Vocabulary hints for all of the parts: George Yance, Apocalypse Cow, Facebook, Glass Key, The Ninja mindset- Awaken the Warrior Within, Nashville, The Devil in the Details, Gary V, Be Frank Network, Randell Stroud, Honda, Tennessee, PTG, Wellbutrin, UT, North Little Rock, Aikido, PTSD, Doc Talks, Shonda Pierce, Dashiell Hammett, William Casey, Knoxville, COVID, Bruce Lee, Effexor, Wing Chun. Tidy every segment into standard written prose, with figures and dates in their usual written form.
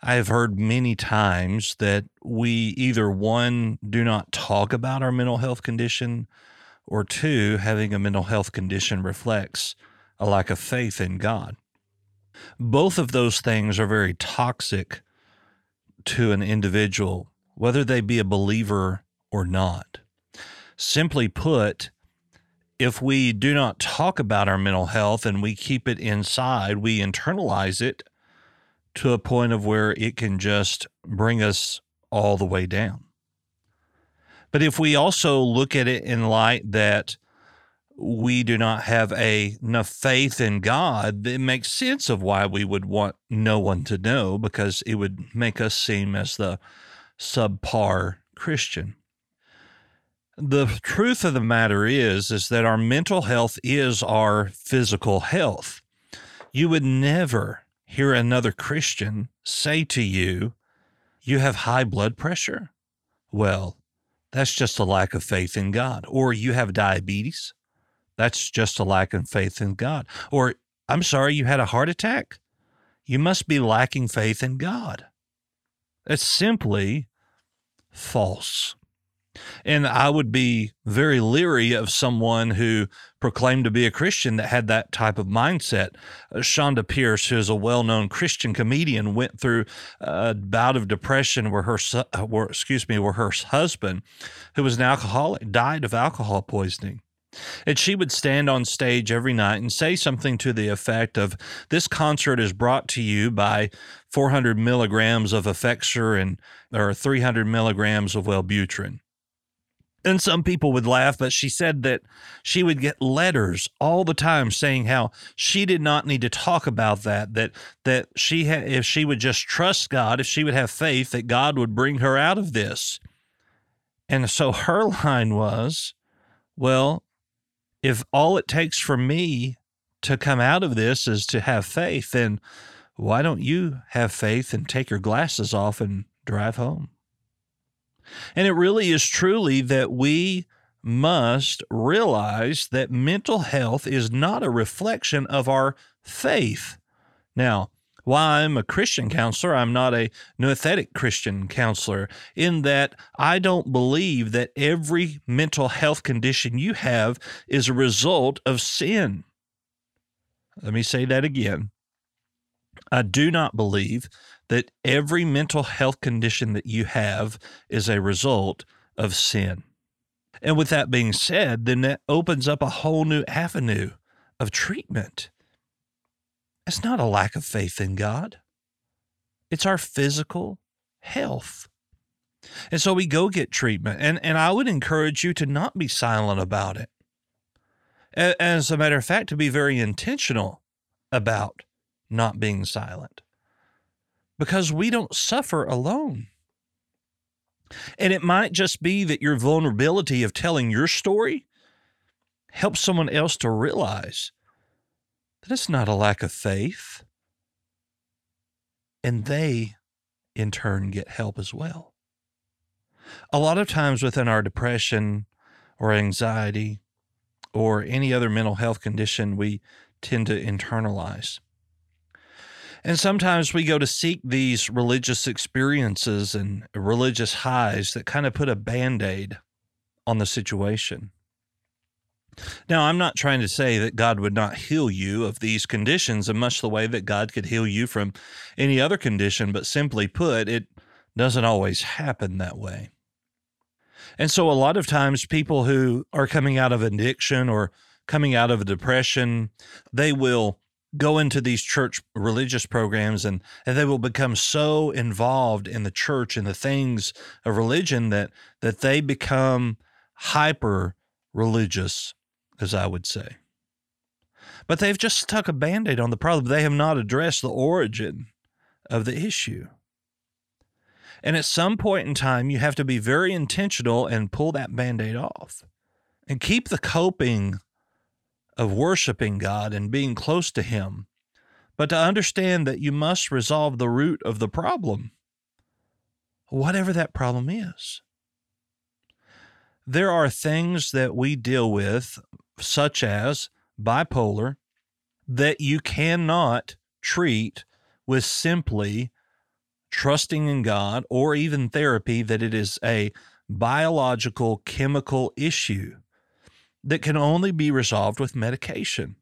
I have heard many times that we either, one, do not talk about our mental health condition, or two, having a mental health condition reflects a lack of faith in God. Both of those things are very toxic to an individual, whether they be a believer or not. Simply put, if we do not talk about our mental health and we keep it inside, we internalize it to a point of where it can just bring us all the way down. But if we also look at it in light that we do not have enough faith in God, it makes sense of why we would want no one to know, because it would make us seem as the subpar Christian. The truth of the matter is that our mental health is our physical health. You would never hear another Christian say to you, "You have high blood pressure." Well, that's just a lack of faith in God. Or "You have diabetes." That's just a lack of faith in God. Or, "I'm sorry, you had a heart attack." You must be lacking faith in God. That's simply false. And I would be very leery of someone who proclaimed to be a Christian that had that type of mindset. Shonda Pierce, who is a well-known Christian comedian, went through a bout of depression where her husband, who was an alcoholic, died of alcohol poisoning. And she would stand on stage every night and say something to the effect of, "This concert is brought to you by 400 milligrams of Effexor or 300 milligrams of Wellbutrin." And some people would laugh, but she said that she would get letters all the time saying how she did not need to talk about that she had, if she would just trust God, if she would have faith, that God would bring her out of this. And so her line was, "Well, if all it takes for me to come out of this is to have faith, then why don't you have faith and take your glasses off and drive home?" And it really is truly that we must realize that mental health is not a reflection of our faith. Now, while I'm a Christian counselor, I'm not a noethetic Christian counselor, in that I don't believe that every mental health condition you have is a result of sin. Let me say that again. I do not believe that every mental health condition that you have is a result of sin. And with that being said, then that opens up a whole new avenue of treatment. It's not a lack of faith in God. It's our physical health. And so we go get treatment. And I would encourage you to not be silent about it. As a matter of fact, to be very intentional about not being silent, because we don't suffer alone. And it might just be that your vulnerability of telling your story helps someone else to realize that it's not a lack of faith, and they, in turn, get help as well. A lot of times within our depression or anxiety or any other mental health condition, we tend to internalize. And sometimes we go to seek these religious experiences and religious highs that kind of put a Band-Aid on the situation. Now, I'm not trying to say that God would not heal you of these conditions in much the way that God could heal you from any other condition, but simply put, it doesn't always happen that way. And so a lot of times people who are coming out of addiction or coming out of a depression, they will go into these church religious programs and they will become so involved in the church and the things of religion that they become hyper-religious, as I would say. But they've just stuck a Band-Aid on the problem. They have not addressed the origin of the issue. And at some point in time, you have to be very intentional and pull that Band-Aid off and keep the coping of worshiping God and being close to him, but to understand that you must resolve the root of the problem, whatever that problem is. There are things that we deal with, such as bipolar, that you cannot treat with simply trusting in God or even therapy, that it is a biological chemical issue that can only be resolved with medication.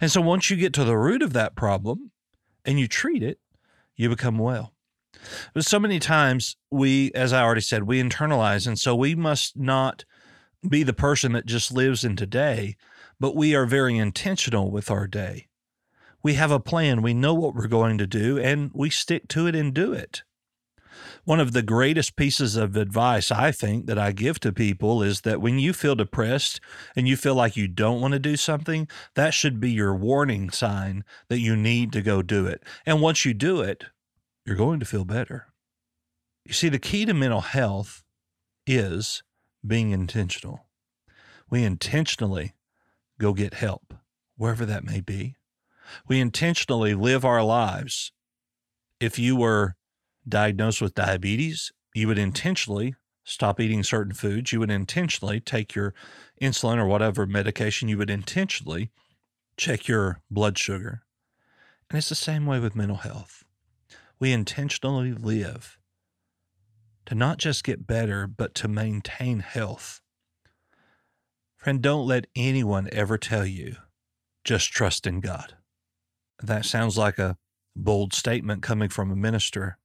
And so once you get to the root of that problem and you treat it, you become well. But so many times we, as I already said, we internalize. And so we must not be the person that just lives in today, but we are very intentional with our day. We have a plan. We know what we're going to do, and we stick to it and do it. One of the greatest pieces of advice, I think, that I give to people is that when you feel depressed and you feel like you don't want to do something, that should be your warning sign that you need to go do it. And once you do it, you're going to feel better. You see, the key to mental health is being intentional. We intentionally go get help, wherever that may be. We intentionally live our lives. If you were diagnosed with diabetes, you would intentionally stop eating certain foods. You would intentionally take your insulin or whatever medication. You would intentionally check your blood sugar. And it's the same way with mental health. We intentionally live to not just get better, but to maintain health. Friend, don't let anyone ever tell you, just trust in God. That sounds like a bold statement coming from a minister,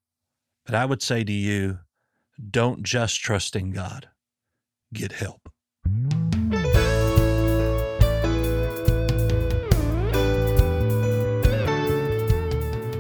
but I would say to you, don't just trust in God. Get help.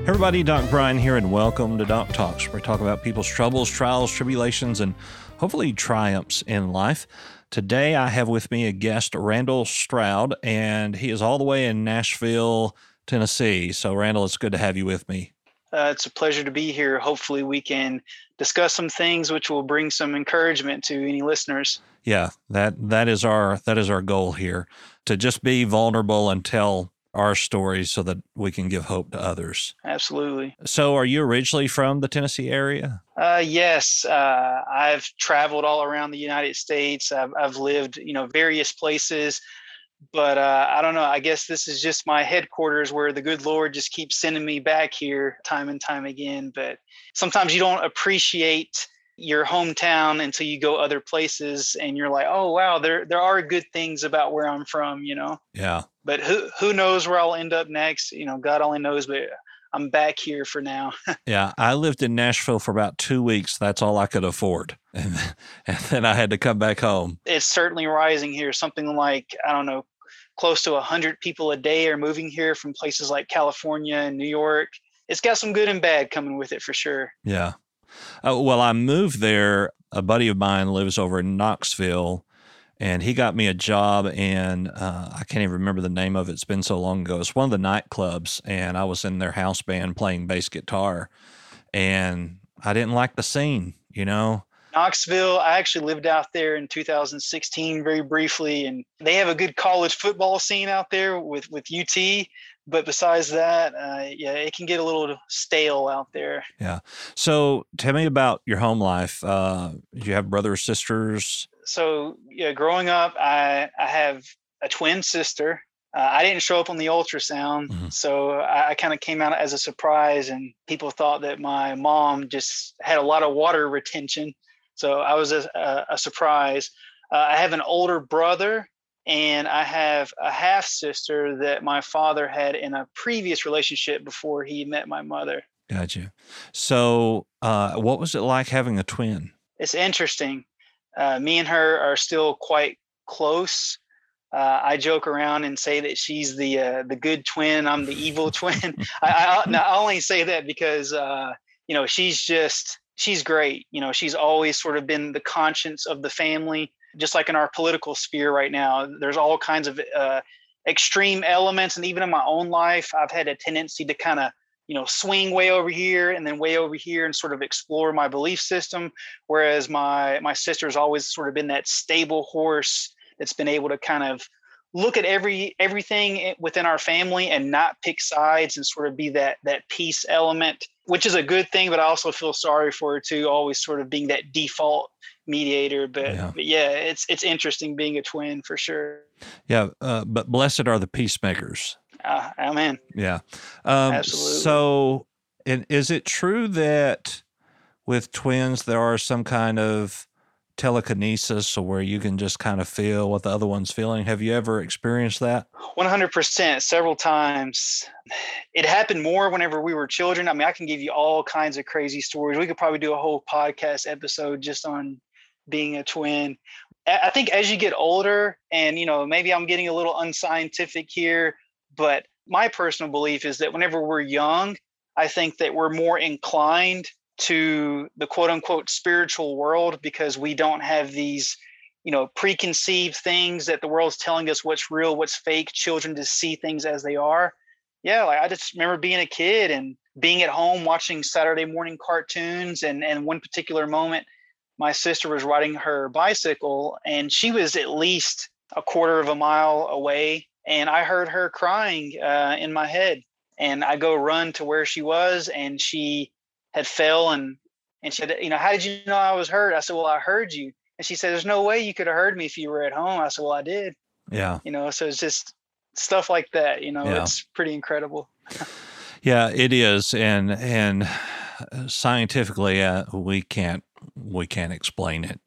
Everybody, Doc Brian here, and welcome to Doc Talks, where we talk about people's troubles, trials, tribulations, and hopefully triumphs in life. Today, I have with me a guest, Randell Stroud, and he is all the way in Nashville, Tennessee. So, Randell, it's good to have you with me. It's a pleasure to be here. Hopefully, we can discuss some things which will bring some encouragement to any listeners. Yeah, that is our goal here, to just be vulnerable and tell our stories so that we can give hope to others. Absolutely. So are you originally from the Tennessee area? Yes. I've traveled all around the United States. I've lived, various places, but I don't know. I guess this is just my headquarters where the good Lord just keeps sending me back here time and time again. But sometimes you don't appreciate your hometown until you go other places and you're like, oh, wow, there are good things about where I'm from, Yeah. But who knows where I'll end up next? God only knows, but I'm back here for now. Yeah, I lived in Nashville for about 2 weeks. That's all I could afford. And then I had to come back home. It's certainly rising here. Something like, I don't know, close to 100 people a day are moving here from places like California and New York. It's got some good and bad coming with it for sure. Yeah. Well, I moved there. A buddy of mine lives over in Knoxville, and he got me a job in, I can't even remember the name of it. It's been so long ago. It's one of the nightclubs, and I was in their house band playing bass guitar, and I didn't like the scene, Knoxville, I actually lived out there in 2016 very briefly, and they have a good college football scene out there with UT. But besides that, it can get a little stale out there. Yeah. So tell me about your home life. Do you have brothers, sisters? So growing up, I have a twin sister. I didn't show up on the ultrasound, so I kind of came out as a surprise, and people thought that my mom just had a lot of water retention. So I was a surprise. I have an older brother, and I have a half sister that my father had in a previous relationship before he met my mother. Gotcha. So what was it like having a twin? It's interesting. Me and her are still quite close. I joke around and say that she's the good twin. I'm the evil twin. I only say that because, she's great. She's always sort of been the conscience of the family. Just like in our political sphere right now, there's all kinds of extreme elements. And even in my own life, I've had a tendency to kind of you know, swing way over here and then way over here and sort of explore my belief system. Whereas my sister's always sort of been that stable horse that's been able to kind of look at everything within our family and not pick sides and sort of be that peace element, which is a good thing, but I also feel sorry for her too, always sort of being that default mediator. But yeah, it's interesting being a twin for sure. Yeah. But blessed are the peacemakers. Amen. Yeah. Absolutely. So, and is it true that with twins, there are some kind of telekinesis or where you can just kind of feel what the other one's feeling? Have you ever experienced that? 100%, several times. It happened more whenever we were children. I mean, I can give you all kinds of crazy stories. We could probably do a whole podcast episode just on being a twin. I think as you get older, and, you know, maybe I'm getting a little unscientific here, but my personal belief is that whenever we're young, I think that we're more inclined to the quote unquote spiritual world because we don't have these, you know, preconceived things that the world's telling us what's real, what's fake. Children just see things as they are. Yeah, like I just remember being a kid and being at home watching Saturday morning cartoons, and one particular moment, my sister was riding her bicycle and she was at least a quarter of a mile away, and I heard her crying in my head, and I go run to where she was, and she had fell, and she said, you know, how did you know I was hurt? I said, well, I heard you. And she said, there's no way you could have heard me if you were at home. I said, well, I did. Yeah. You know, so it's just stuff like that, you know, It's pretty incredible. Yeah, it is. And scientifically, we can't explain it.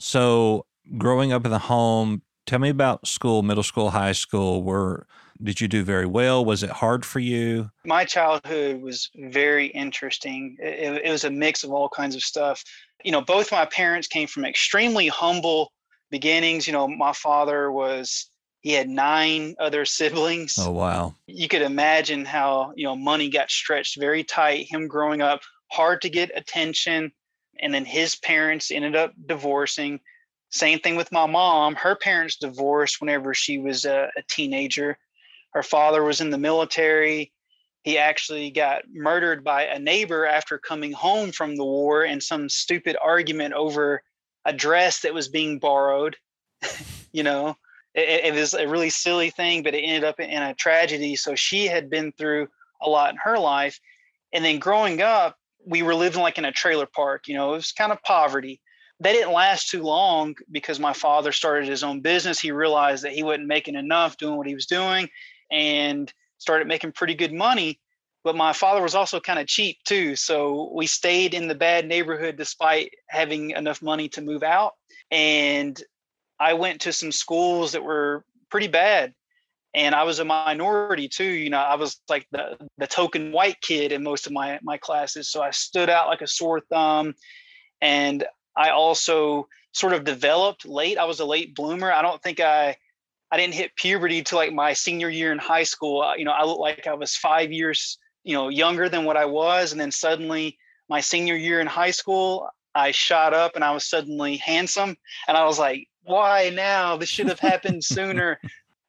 So growing up in the home, tell me about school, middle school, high school. Did you do very well? Was it hard for you? My childhood was very interesting. It was a mix of all kinds of stuff. You know, both my parents came from extremely humble beginnings. You know, my father he had 9 other siblings. Oh, wow. You could imagine how, you know, money got stretched very tight. Him growing up, hard to get attention. And then his parents ended up divorcing. Same thing with my mom. Her parents divorced whenever she was a teenager. Her father was in the military. He actually got murdered by a neighbor after coming home from the war in some stupid argument over a dress that was being borrowed. You know, it was a really silly thing, but it ended up in a tragedy. So she had been through a lot in her life. And then growing up, we were living like in a trailer park. You know, it was kind of poverty. They didn't last too long because my father started his own business. He realized that he wasn't making enough doing what he was doing and started making pretty good money. But my father was also kind of cheap too. So we stayed in the bad neighborhood despite having enough money to move out. And I went to some schools that were pretty bad. And I was a minority too. You know, I was like the token white kid in most of my classes. So I stood out like a sore thumb. And I also sort of developed late. I was a late bloomer. I don't think I didn't hit puberty till like my senior year in high school. You know, I looked like I was 5 years, you know, younger than what I was. And then suddenly my senior year in high school, I shot up and I was suddenly handsome. And I was like, why now? This should have happened sooner.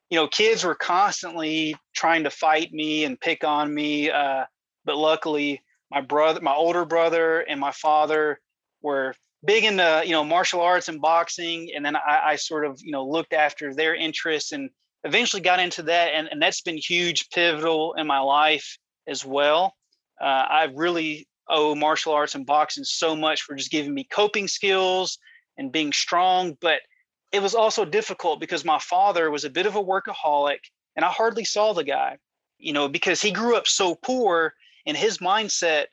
You know, kids were constantly trying to fight me and pick on me. But luckily my older brother and my father were big into, you know, martial arts and boxing. And then I sort of, you know, looked after their interests and eventually got into that. And that's been huge, pivotal in my life as well. I really owe martial arts and boxing so much for just giving me coping skills and being strong. But it was also difficult because my father was a bit of a workaholic and I hardly saw the guy, you know, because he grew up so poor and his mindset,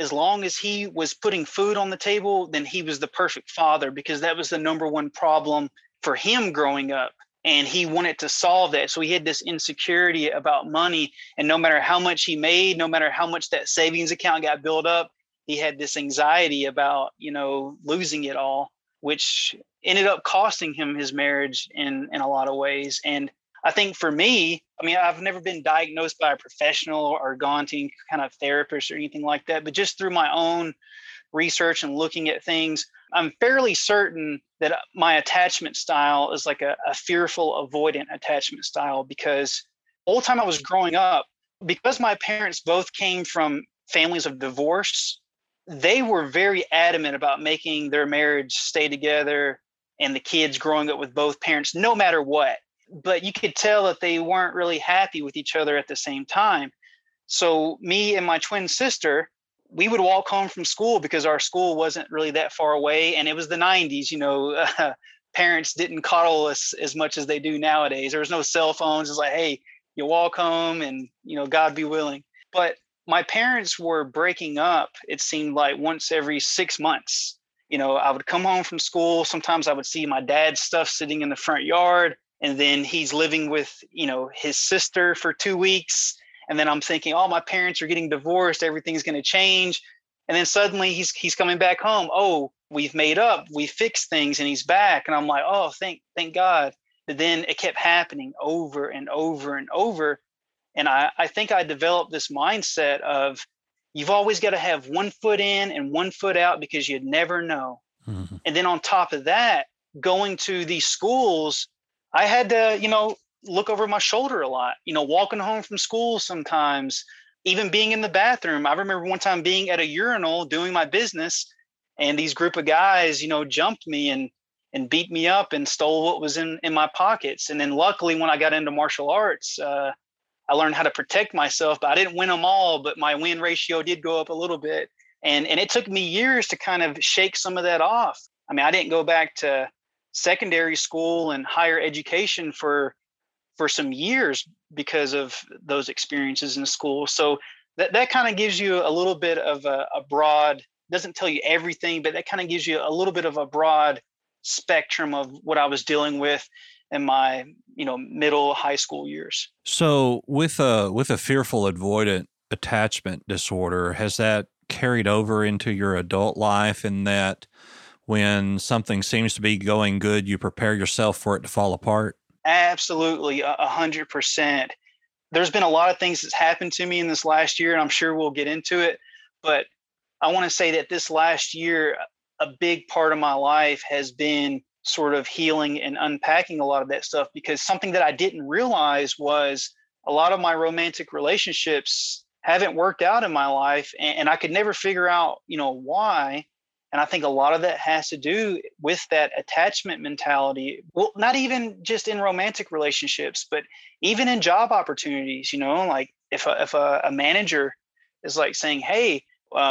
as long as he was putting food on the table, then he was the perfect father, because that was the number one problem for him growing up. And he wanted to solve that. So he had this insecurity about money. And no matter how much he made, no matter how much that savings account got built up, he had this anxiety about, you know, losing it all, which ended up costing him his marriage in a lot of ways. And I think for me, I mean, I've never been diagnosed by a professional or gone to any kind of therapist or anything like that, but just through my own research and looking at things, I'm fairly certain that my attachment style is like a fearful, avoidant attachment style, because the whole time I was growing up, because my parents both came from families of divorce, they were very adamant about making their marriage stay together and the kids growing up with both parents, no matter what. But you could tell that they weren't really happy with each other at the same time. So me and my twin sister, we would walk home from school because our school wasn't really that far away. And it was the 90s, you know, parents didn't coddle us as much as they do nowadays. There was no cell phones. It's like, hey, you walk home and, you know, God be willing. But my parents were breaking up, it seemed like once every 6 months. You know, I would come home from school. Sometimes I would see my dad's stuff sitting in the front yard. And then he's living with, you know, his sister for 2 weeks. And then I'm thinking, oh, my parents are getting divorced. Everything's going to change. And then suddenly he's coming back home. Oh, we've made up. We fixed things and he's back. And I'm like, oh, thank God. But then it kept happening over and over and over. And I think I developed this mindset of you've always got to have one foot in and one foot out because you'd never know. Mm-hmm. And then on top of that, going to these schools, I had to, you know, look over my shoulder a lot, you know, walking home from school sometimes, even being in the bathroom. I remember one time being at a urinal doing my business and these group of guys, you know, jumped me and beat me up and stole what was in my pockets. And then luckily when I got into martial arts, I learned how to protect myself, but I didn't win them all, but my win ratio did go up a little bit. And it took me years to kind of shake some of that off. I mean, I didn't go back to secondary school and higher education for some years because of those experiences in school. So that kind of gives you a little bit of a broad, doesn't tell you everything, but that kind of gives you a little bit of a broad spectrum of what I was dealing with in my, you know, middle, high school years. So with a fearful avoidant attachment disorder, has that carried over into your adult life in that when something seems to be going good, you prepare yourself for it to fall apart? Absolutely, 100%. There's been a lot of things that's happened to me in this last year, and I'm sure we'll get into it. But I want to say that this last year, a big part of my life has been sort of healing and unpacking a lot of that stuff, because something that I didn't realize was a lot of my romantic relationships haven't worked out in my life, and I could never figure out, you know, why. And I think a lot of that has to do with that attachment mentality. Well, not even just in romantic relationships, but even in job opportunities, you know, like if a manager is like saying, hey,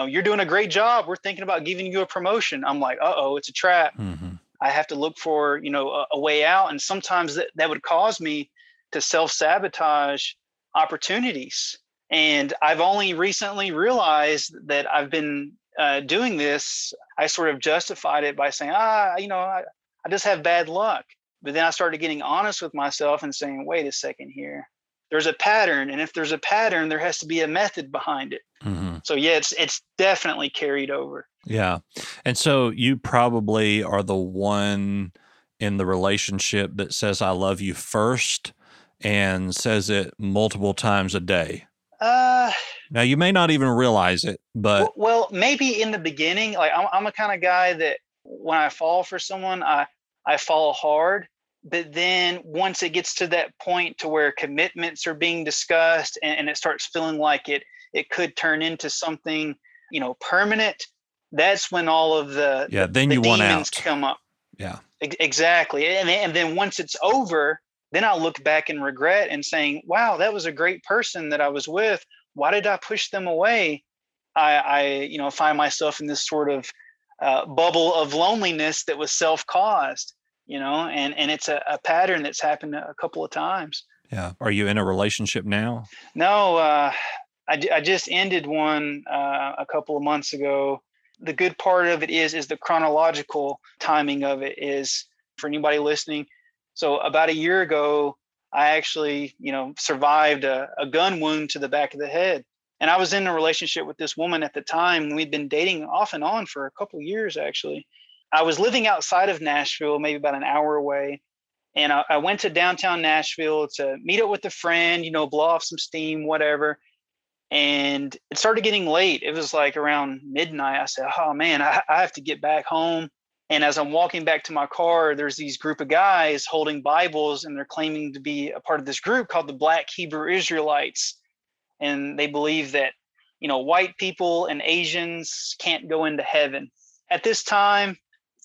you're doing a great job, we're thinking about giving you a promotion. I'm like, uh-oh, it's a trap. Mm-hmm. I have to look for, you know, a way out. And sometimes that would cause me to self-sabotage opportunities. And I've only recently realized that I've been doing this. I sort of justified it by saying, you know, I just have bad luck. But then I started getting honest with myself and saying, wait a second here. There's a pattern. And if there's a pattern, there has to be a method behind it. Mm-hmm. So yeah, it's definitely carried over. Yeah. And so you probably are the one in the relationship that says, I love you first, and says it multiple times a day. Now you may not even realize it, but. Well, maybe in the beginning, like I'm a kind of guy that when I fall for someone, I fall hard. But then once it gets to that point to where commitments are being discussed and it starts feeling like it could turn into something, you know, permanent, that's when all of the you demons want out. Come up. Yeah, exactly. And then once it's over, then I look back in regret and saying, wow, that was a great person that I was with. Why did I push them away? I you know, find myself in this sort of bubble of loneliness that was self-caused. You know, and it's a pattern that's happened a couple of times. Yeah. Are you in a relationship now? No, I just ended one a couple of months ago. The good part of it is the chronological timing of it is, for anybody listening. So about a year ago, I actually, you know, survived a gun wound to the back of the head. And I was in a relationship with this woman at the time. We'd been dating off and on for a couple of years, actually. I was living outside of Nashville, maybe about an hour away. And I went to downtown Nashville to meet up with a friend, you know, blow off some steam, whatever. And it started getting late. It was like around midnight. I said, oh man, I have to get back home. And as I'm walking back to my car, there's these group of guys holding Bibles, and they're claiming to be a part of this group called the Black Hebrew Israelites. and they believe that, you know, white people and Asians can't go into heaven. At this time,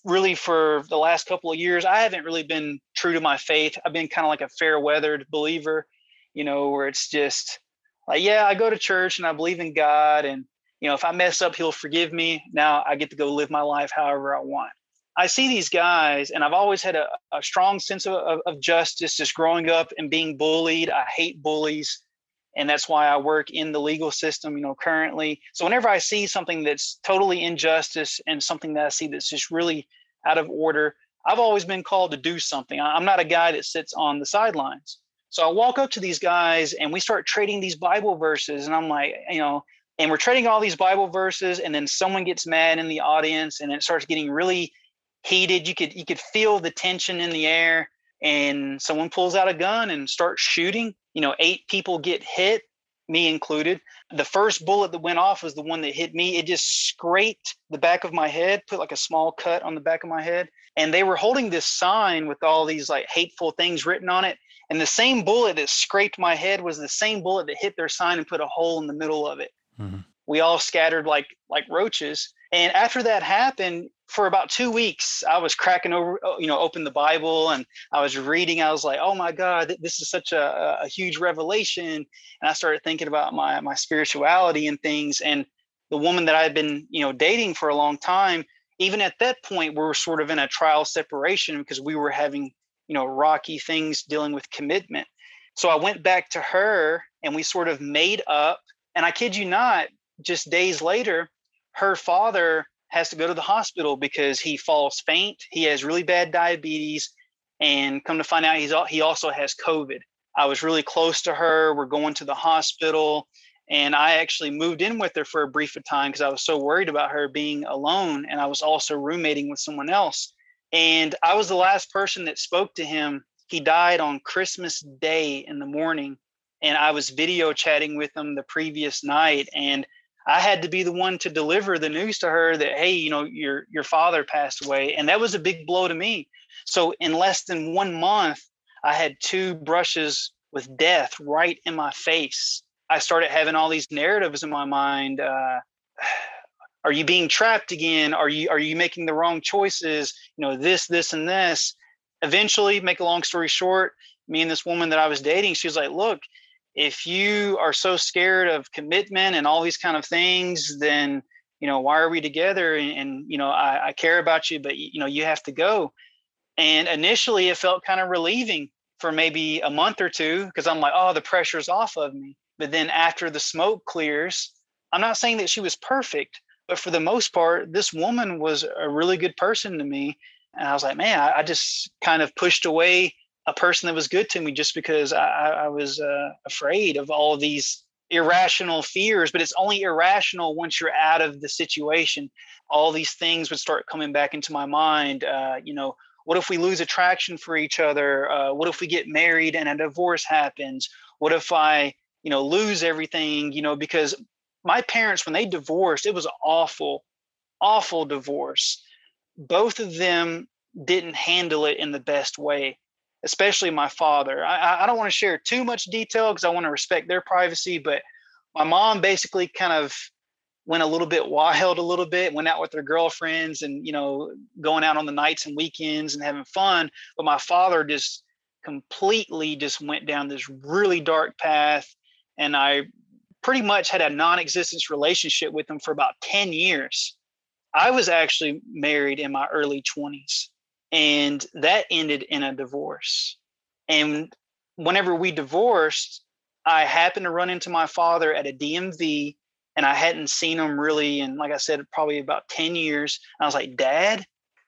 really for the last couple of years, I haven't really been true to my faith. I've been kind of like a fair-weathered believer, you know, where it's just like, yeah, I go to church and I believe in God. And, you know, if I mess up, he'll forgive me. Now I get to go live my life however I want. I see these guys, and I've always had a strong sense of justice just growing up and being bullied. I hate bullies. And that's why I work in the legal system, you know, currently. So whenever I see something that's totally injustice and something that I see that's just really out of order, I've always been called to do something. I'm not a guy that sits on the sidelines. So I walk up to these guys and we start trading these Bible verses. And I'm like, you know, and we're trading all these Bible verses, and then someone gets mad in the audience and it starts getting really heated. You could feel the tension in the air, and someone pulls out a gun and starts shooting. You know, 8 people get hit, me included. The first bullet that went off was the one that hit me. It just scraped the back of my head, put like a small cut on the back of my head. And they were holding this sign with all these like hateful things written on it. And the same bullet that scraped my head was the same bullet that hit their sign and put a hole in the middle of it. Mm-hmm. We all scattered like roaches. And after that happened, for about 2 weeks, I was cracking over, you know, open the Bible, and I was reading. I was like, oh my God, this is such a huge revelation. And I started thinking about my spirituality and things. And the woman that I had been, you know, dating for a long time, even at that point, we were sort of in a trial separation because we were having, you know, rocky things dealing with commitment. So I went back to her and we sort of made up. And I kid you not, just days later, her father has to go to the hospital because he falls faint. He has really bad diabetes, and come to find out he also has COVID. I was really close to her. We're going to the hospital, and I actually moved in with her for a brief of time because I was so worried about her being alone, and I was also roommating with someone else. And I was the last person that spoke to him. He died on Christmas Day in the morning, and I was video chatting with him the previous night, and I had to be the one to deliver the news to her that, hey, you know, your father passed away. And that was a big blow to me. So in less than 1 month, I had 2 brushes with death right in my face. I started having all these narratives in my mind. Are you being trapped again? Are you making the wrong choices? You know, this, and this. Eventually, make a long story short, me and this woman that I was dating, she was like, look, if you are so scared of commitment and all these kind of things, then, you know, why are we together? And you know, I care about you, but, you know, you have to go. And initially it felt kind of relieving for maybe a month or two because I'm like, oh, the pressure's off of me. But then after the smoke clears, I'm not saying that she was perfect, but for the most part, this woman was a really good person to me. And I was like, man, I just kind of pushed away a person that was good to me just because I was afraid of all of these irrational fears. But it's only irrational once you're out of the situation. All these things would start coming back into my mind. You know, what if we lose attraction for each other? What if we get married and a divorce happens? What if I, you know, lose everything? You know, because my parents, when they divorced, it was an awful, awful divorce. Both of them didn't handle it in the best way. Especially my father. I don't want to share too much detail because I want to respect their privacy, but my mom basically kind of went a little bit wild went out with her girlfriends and, you know, going out on the nights and weekends and having fun. But my father just completely went down this really dark path. And I pretty much had a non-existent relationship with him for about 10 years. I was actually married in my early 20s. And that ended in a divorce. And whenever we divorced, I happened to run into my father at a DMV, and I hadn't seen him really in, like I said, probably about 10 years. I was like, Dad?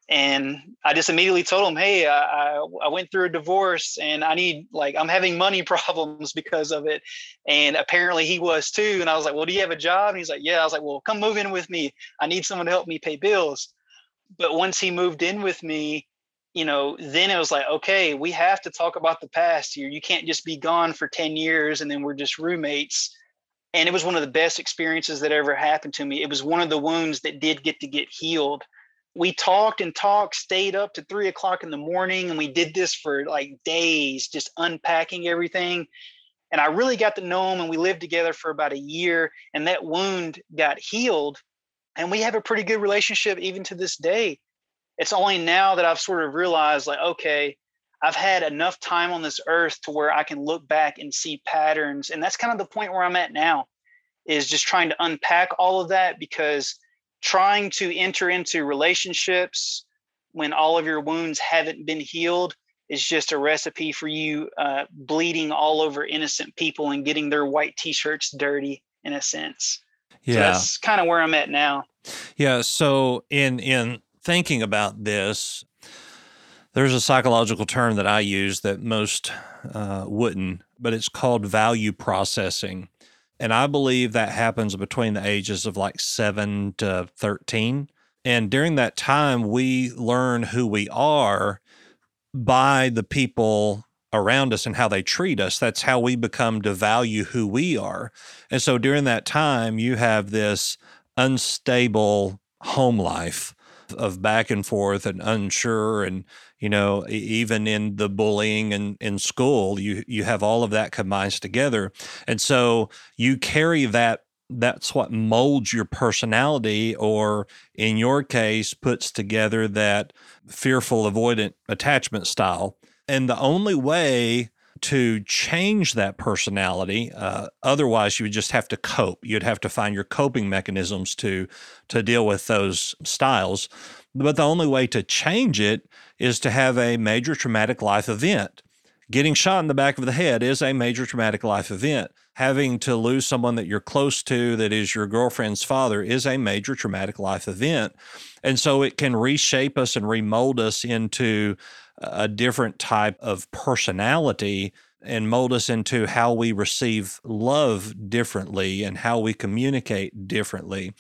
And I just immediately told him, hey, I went through a divorce and I need, like, I'm having money problems because of it. And apparently he was too. And I was like, well, do you have a job? And he's like, yeah. I was like, well, come move in with me. I need someone to help me pay bills. But once he moved in with me, you know, then it was like, okay, we have to talk about the past here. You can't just be gone for 10 years and then we're just roommates. And it was one of the best experiences that ever happened to me. It was one of the wounds that did get to get healed. We talked and talked, stayed up to 3:00 in the morning. And we did this for like days, just unpacking everything. And I really got to know him, and we lived together for about a year, and that wound got healed. And we have a pretty good relationship even to this day. It's only now that I've sort of realized, like, okay, I've had enough time on this earth to where I can look back and see patterns. And that's kind of the point where I'm at now, is just trying to unpack all of that, because trying to enter into relationships when all of your wounds haven't been healed is just a recipe for you bleeding all over innocent people and getting their white t-shirts dirty, in a sense. Yeah. So that's kind of where I'm at now. Yeah. So in thinking about this, there's a psychological term that I use that most wouldn't, but it's called value processing. And I believe that happens between the ages of like 7 to 13. And during that time, we learn who we are by the people around us and how they treat us. That's how we become to value who we are. And so during that time, you have this unstable home life of back and forth and unsure, and, you know, even in the bullying and in school, you have all of that combined together. And so you carry that. That's what molds your personality, or in your case, puts together that fearful avoidant attachment style. And the only way to change that personality, otherwise you would just have to cope. You'd have to find your coping mechanisms to deal with those styles. But the only way to change it is to have a major traumatic life event. Getting shot in the back of the head is a major traumatic life event. Having to lose someone that you're close to, that is your girlfriend's father, is a major traumatic life event. And so it can reshape us and remold us into a different type of personality, and mold us into how we receive love differently and how we communicate differently.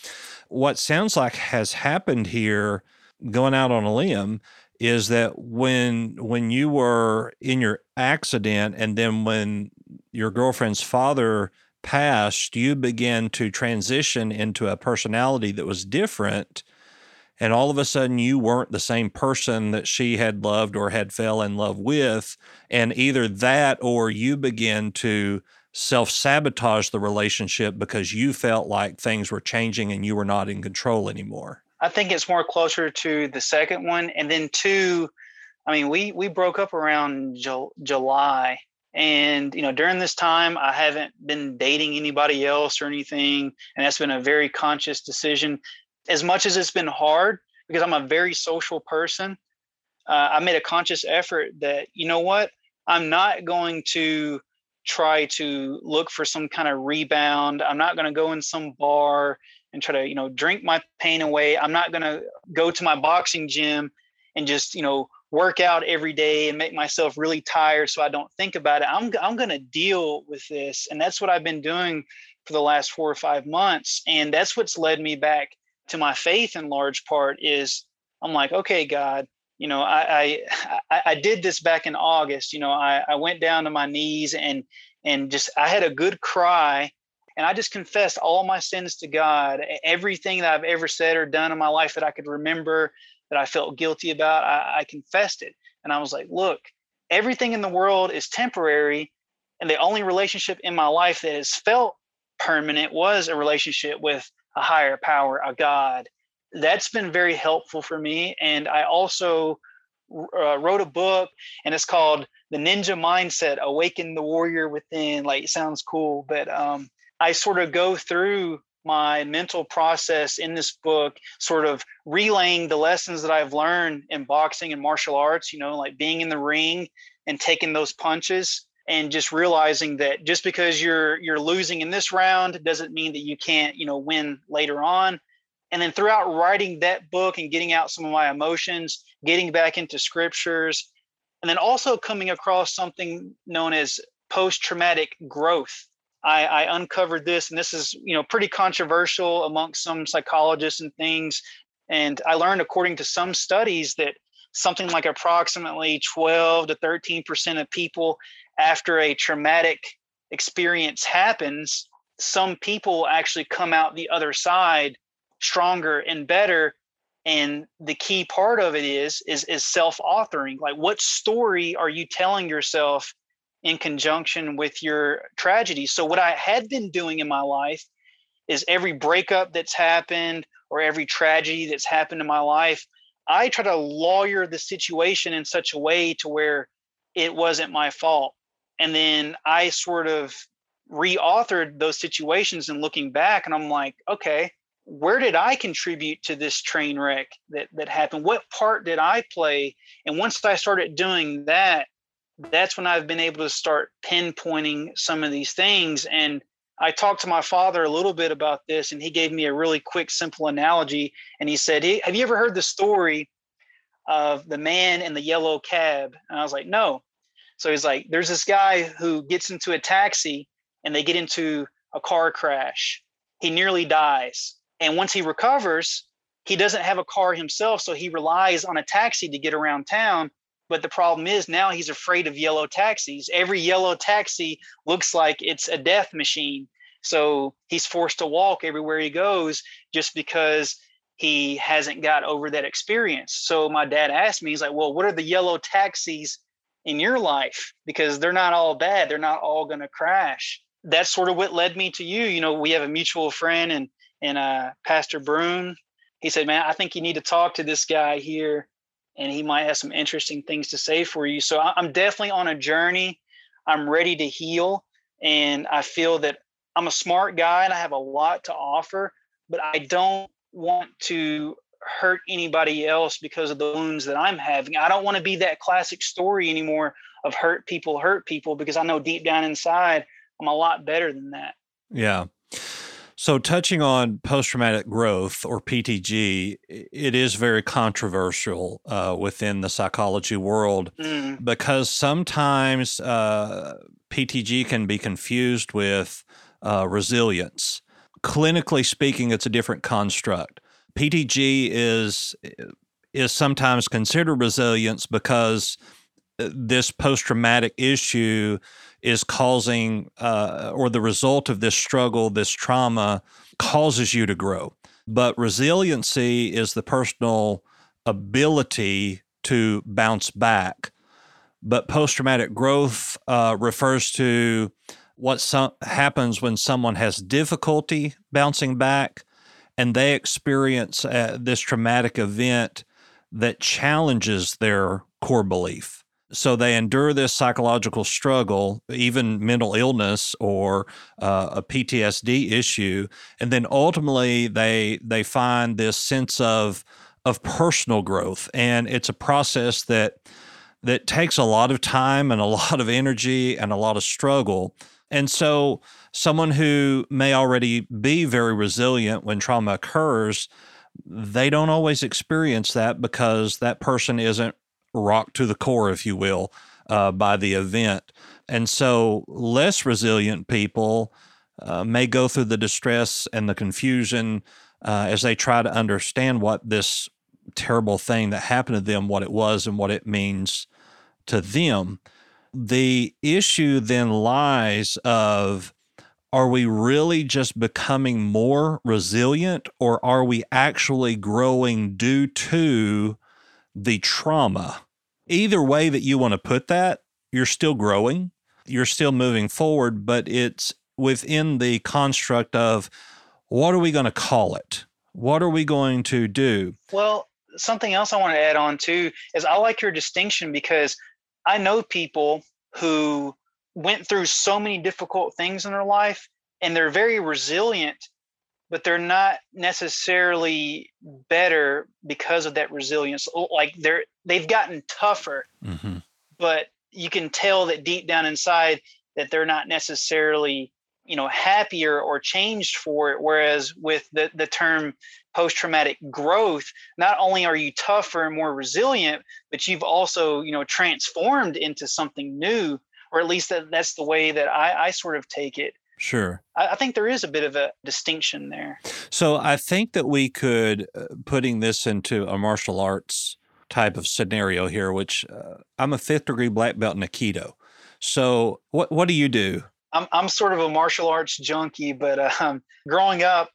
What sounds like has happened here, going out on a limb, is that when you were in your accident, and then when your girlfriend's father passed, you began to transition into a personality that was different. And all of a sudden, you weren't the same person that she had loved or had fell in love with. And either that, or you began to self-sabotage the relationship because you felt like things were changing and you were not in control anymore. I think it's more closer to the second one. And then two, I mean, we broke up around July. And, you know, during this time, I haven't been dating anybody else or anything. And that's been a very conscious decision. As much as it's been hard, because I'm a very social person, I made a conscious effort that, you know what, I'm not going to try to look for some kind of rebound. I'm not going to go in some bar and try to, you know, drink my pain away. I'm not going to go to my boxing gym and just, you know, work out every day and make myself really tired so I don't think about it. I'm going to deal with this. And that's what I've been doing for the last 4 or 5 months. And that's what's led me back to my faith in large part, is I'm like, okay, God, you know, I did this back in August. You know, I went down to my knees and just, I had a good cry, and I just confessed all my sins to God, everything that I've ever said or done in my life that I could remember that I felt guilty about. I confessed it. And I was like, look, everything in the world is temporary. And the only relationship in my life that has felt permanent was a relationship with a higher power, a God. That's been very helpful for me. And I also wrote a book, and it's called The Ninja Mindset: Awaken the Warrior Within. Like, it sounds cool, but I sort of go through my mental process in this book, sort of relaying the lessons that I've learned in boxing and martial arts, you know, like being in the ring and taking those punches, and just realizing that just because you're losing in this round doesn't mean that you can't, you know, win later on. And then throughout writing that book and getting out some of my emotions, getting back into scriptures, and then also coming across something known as post-traumatic growth. I uncovered this, and this is, you know, pretty controversial amongst some psychologists and things. And I learned, according to some studies, that something like approximately 12 to 13% of people, after a traumatic experience happens, some people actually come out the other side stronger and better. And the key part of it is self-authoring. Like, what story are you telling yourself in conjunction with your tragedy. So what I had been doing in my life is every breakup that's happened or every tragedy that's happened in my life, I try to lawyer the situation in such a way to where it wasn't my fault. And then I sort of reauthored those situations and looking back, and I'm like, okay, where did I contribute to this train wreck that happened? What part did I play? And once I started doing that, that's when I've been able to start pinpointing some of these things. And I talked to my father a little bit about this, and he gave me a really quick, simple analogy. And he said, hey, have you ever heard the story of the man in the yellow cab? And I was like, no. So he's like, there's this guy who gets into a taxi and they get into a car crash. He nearly dies. And once he recovers, he doesn't have a car himself, so he relies on a taxi to get around town. But the problem is now he's afraid of yellow taxis. Every yellow taxi looks like it's a death machine. So he's forced to walk everywhere he goes just because he hasn't got over that experience. So my dad asked me, he's like, well, what are the yellow taxis in your life? Because they're not all bad. They're not all going to crash. That's sort of what led me to you. You know, we have a mutual friend and Pastor Broom. He said, man, I think you need to talk to this guy here, and he might have some interesting things to say for you. So I'm definitely on a journey. I'm ready to heal. And I feel that I'm a smart guy and I have a lot to offer, but I don't want to hurt anybody else because of the wounds that I'm having. I don't want to be that classic story anymore of hurt people, because I know deep down inside, I'm a lot better than that. Yeah. So touching on post-traumatic growth, or PTG, it is very controversial within the psychology world, because sometimes PTG can be confused with resilience. Clinically speaking, it's a different construct. PTG is sometimes considered resilience because this post-traumatic issue is causing, or the result of this struggle, this trauma, causes you to grow. But resiliency is the personal ability to bounce back. But post-traumatic growth refers to what happens when someone has difficulty bouncing back, and they experience this traumatic event that challenges their core belief. So they endure this psychological struggle, even mental illness or a PTSD issue, and then ultimately they find this sense of personal growth. And it's a process that takes a lot of time and a lot of energy and a lot of struggle. And so someone who may already be very resilient when trauma occurs, they don't always experience that because that person isn't rocked to the core, if you will, by the event. And so less resilient people may go through the distress and the confusion as they try to understand what this terrible thing that happened to them, what it was and what it means to them. The issue then lies of, are we really just becoming more resilient, or are we actually growing due to the trauma? Either way that you want to put that, you're still growing, you're still moving forward, but it's within the construct of, what are we going to call it? What are we going to do? Well, something else I want to add on too is I like your distinction, because I know people who went through so many difficult things in their life and they're very resilient, but they're not necessarily better because of that resilience. Like they've gotten tougher, but you can tell that deep down inside that they're not necessarily, you know, happier or changed for it. Whereas with the term post-traumatic growth, not only are you tougher and more resilient, but you've also, you know, transformed into something new, or at least that's the way that I sort of take it. Sure. I think there is a bit of a distinction there. So I think that we could, putting this into a martial arts type of scenario here, which I'm a 5th degree black belt in Aikido. So what do you do? I'm sort of a martial arts junkie, but growing up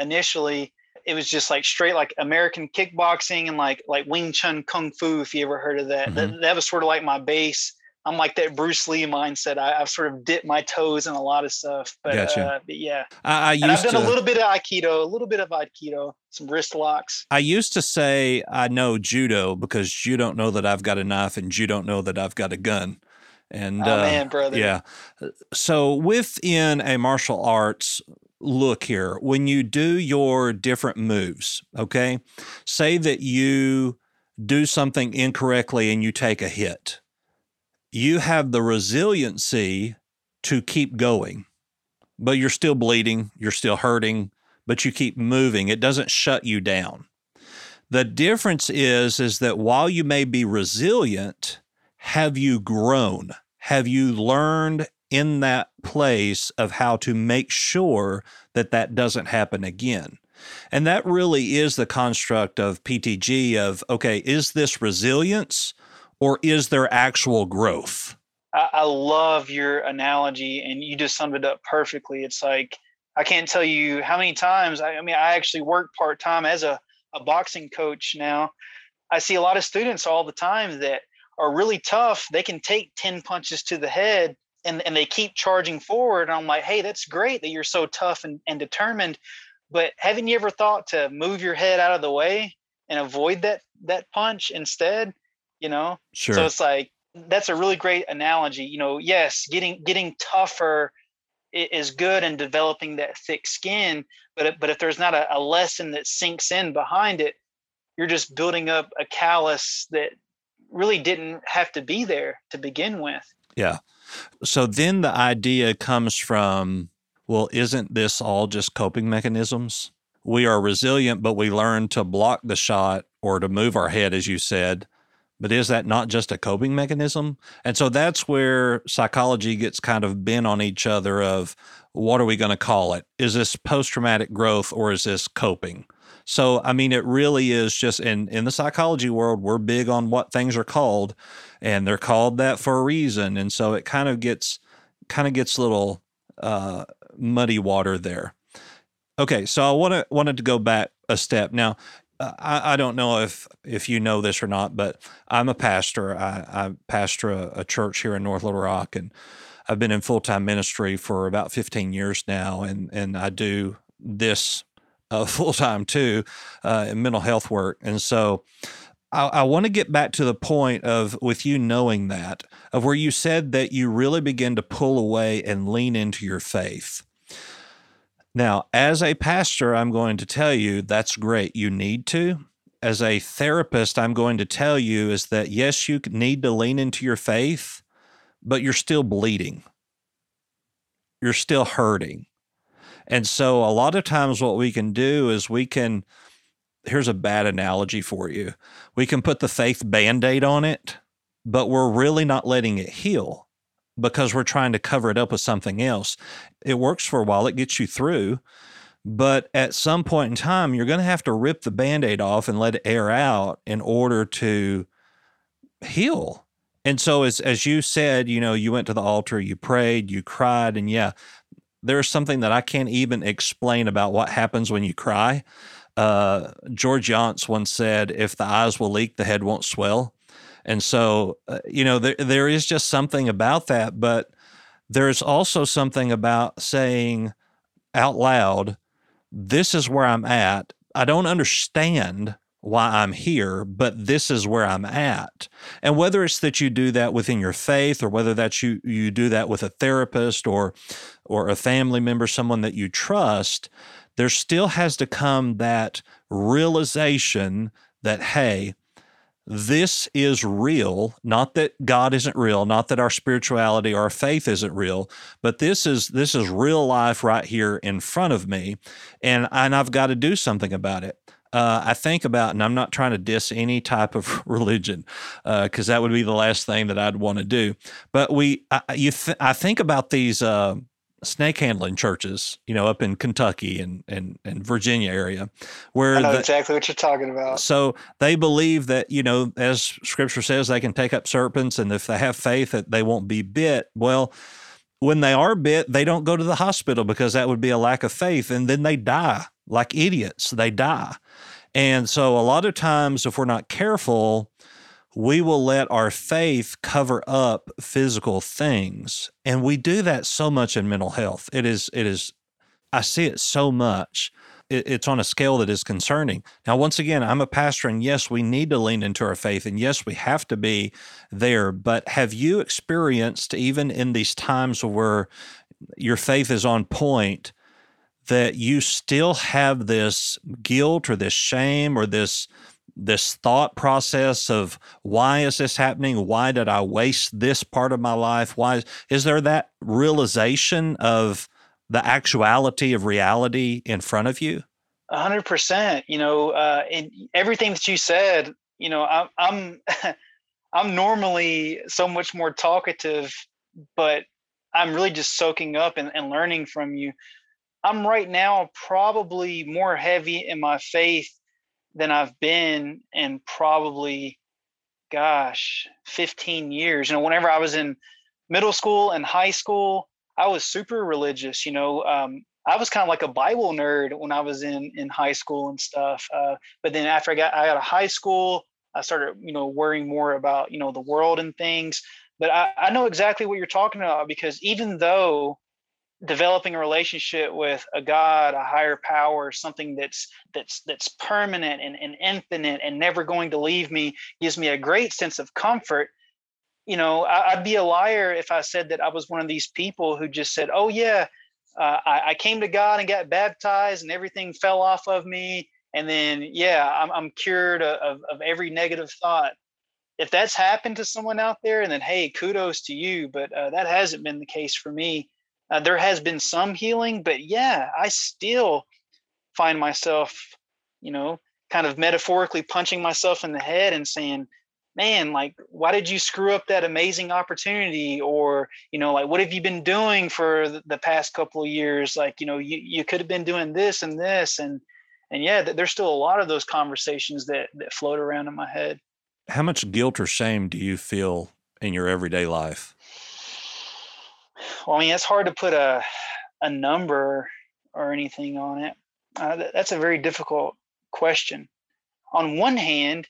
initially, it was just like straight like American kickboxing and like Wing Chun Kung Fu, if you ever heard of that. That was sort of like my base I'm like that Bruce Lee mindset. I've sort of dipped my toes in a lot of stuff, but, gotcha. But yeah, I've done a little bit of Aikido, some wrist locks. I used to say I know judo because you don't know that I've got a knife and you don't know that I've got a gun. And man, brother. Yeah. So within a martial arts look here, when you do your different moves, okay, say that you do something incorrectly and you take a hit. You have the resiliency to keep going, but you're still bleeding, you're still hurting, but you keep moving. It doesn't shut you down. The difference is that while you may be resilient, have you grown? Have you learned in that place of how to make sure that that doesn't happen again? And that really is the construct of PTG of, okay, is this resilience? Or is there actual growth? I love your analogy, and you just summed it up perfectly. It's like, I can't tell you how many times, I actually work part-time as a boxing coach now. I see a lot of students all the time that are really tough. They can take 10 punches to the head, and they keep charging forward. And I'm like, hey, that's great that you're so tough and determined, but haven't you ever thought to move your head out of the way and avoid that punch instead? You know, sure. So it's like, that's a really great analogy. You know, yes, getting tougher is good and developing that thick skin. But if there's not a lesson that sinks in behind it, you're just building up a callus that really didn't have to be there to begin with. Yeah. So then the idea comes from, well, isn't this all just coping mechanisms? We are resilient, but we learn to block the shot or to move our head, as you said. But is that not just a coping mechanism? And so that's where psychology gets kind of bent on each other of what are we going to call it? Is this post-traumatic growth or is this coping? So, I mean, it really is just in the psychology world, we're big on what things are called, and they're called that for a reason. And so it kind of gets a little muddy water there. Okay, so I wanted to go back a step. Now, I don't know if you know this or not, but I'm a pastor. I pastor a church here in North Little Rock, and I've been in full-time ministry for about 15 years now, and I do this full-time too in mental health work. And so I want to get back to the point of, with you knowing that, of where you said that you really begin to pull away and lean into your faith. Now, as a pastor, I'm going to tell you that's great. You need to. As a therapist, I'm going to tell you is that, yes, you need to lean into your faith, but you're still bleeding. You're still hurting. And so a lot of times what we can do is here's a bad analogy for you. We can put the faith Band-Aid on it, but we're really not letting it heal, because we're trying to cover it up with something else. It works for a while. It gets you through. But at some point in time, you're going to have to rip the Band-Aid off and let it air out in order to heal. And so as you said, you know, you went to the altar, you prayed, you cried, and yeah, there's something that I can't even explain about what happens when you cry. George Yance once said, if the eyes will leak, the head won't swell. And so, you know, there is just something about that, but there's also something about saying out loud, this is where I'm at. I don't understand why I'm here, but this is where I'm at. And whether it's that you do that within your faith, or whether that's you do that with a therapist or a family member, someone that you trust, there still has to come that realization that, hey, this is real, not that God isn't real, not that our spirituality or our faith isn't real, but this is real life right here in front of me, and I've got to do something about it. I think about, and I'm not trying to diss any type of religion, because that would be the last thing that I'd want to do, but I think about these snake handling churches, you know, up in Kentucky and Virginia area, where I know exactly what you're talking about. So they believe that, you know, as scripture says, they can take up serpents, and if they have faith that they won't be bit. Well, when they are bit, they don't go to the hospital because that would be a lack of faith. And then they die like idiots. They die. And so a lot of times, if we're not careful, we will let our faith cover up physical things. And we do that so much in mental health. It is. I see it so much. It's on a scale that is concerning. Now, once again, I'm a pastor, and yes, we need to lean into our faith, and yes, we have to be there. But have you experienced, even in these times where your faith is on point, that you still have this guilt or this shame or this thought process of, why is this happening? Why did I waste this part of my life? Why is there that realization of the actuality of reality in front of you? 100%. In everything that you said, I'm normally so much more talkative, but I'm really just soaking up and learning from you. I'm right now probably more heavy in my faith than I've been in probably, 15 years. Whenever I was in middle school and high school, I was super religious. I was kind of like a Bible nerd when I was in high school and stuff. But then after I got out of high school, I started, worrying more about, the world and things. But I know exactly what you're talking about, because even though developing a relationship with a God, a higher power, something that's permanent and infinite and never going to leave me, gives me a great sense of comfort. I'd be a liar if I said that I was one of these people who just said, "Oh yeah, I came to God and got baptized and everything fell off of me, and then I'm cured of every negative thought." If that's happened to someone out there, and then hey, kudos to you, but that hasn't been the case for me. There has been some healing, but I still find myself, kind of metaphorically punching myself in the head and saying, "Man, why did you screw up that amazing opportunity?" Or, what have you been doing for the past couple of years? You could have been doing this and this. And there's still a lot of those conversations that float around in my head. How much guilt or shame do you feel in your everyday life? Well, it's hard to put a number or anything on it. That's a very difficult question. On one hand,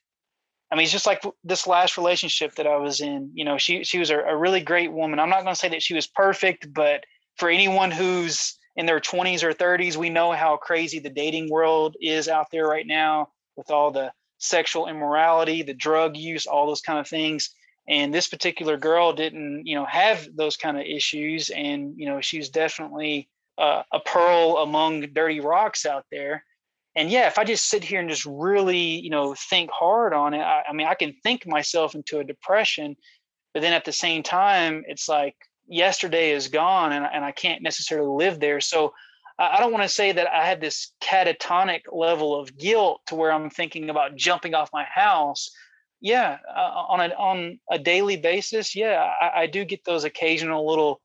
it's just like this last relationship that I was in. She was a really great woman. I'm not going to say that she was perfect, but for anyone who's in their 20s or 30s, we know how crazy the dating world is out there right now, with all the sexual immorality, the drug use, all those kind of things. And this particular girl didn't, have those kind of issues. And, she was definitely a pearl among dirty rocks out there. And if I just sit here and just really, think hard on it, I can think myself into a depression. But then at the same time, it's like yesterday is gone, and I can't necessarily live there. So I don't want to say that I had this catatonic level of guilt to where I'm thinking about jumping off my house. On a daily basis, I do get those occasional little,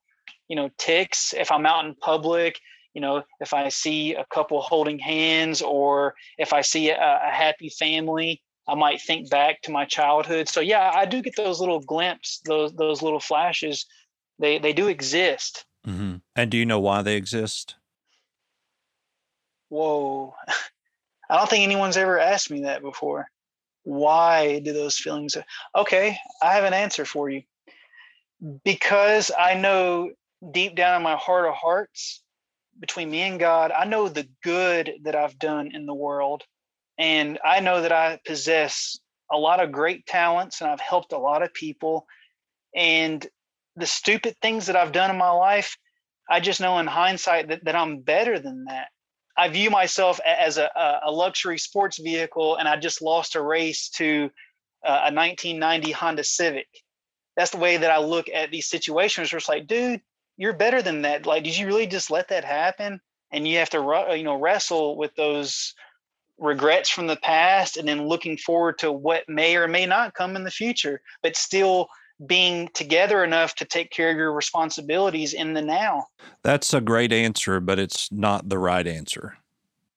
ticks. If I'm out in public, if I see a couple holding hands, or if I see a happy family, I might think back to my childhood. So I do get those little glimpses, those little flashes. They do exist. Mm-hmm. And do you know why they exist? Whoa, I don't think anyone's ever asked me that before. Why do those feelings? Okay, I have an answer for you. Because I know deep down in my heart of hearts, between me and God, I know the good that I've done in the world. And I know that I possess a lot of great talents, and I've helped a lot of people. And the stupid things that I've done in my life, I just know in hindsight that I'm better than that. I view myself as a luxury sports vehicle, and I just lost a race to a 1990 Honda Civic. That's the way that I look at these situations, where it's like, dude, you're better than that. Did you really just let that happen? And you have to, wrestle with those regrets from the past, and then looking forward to what may or may not come in the future, but still being together enough to take care of your responsibilities in the now. That's a great answer, but it's not the right answer.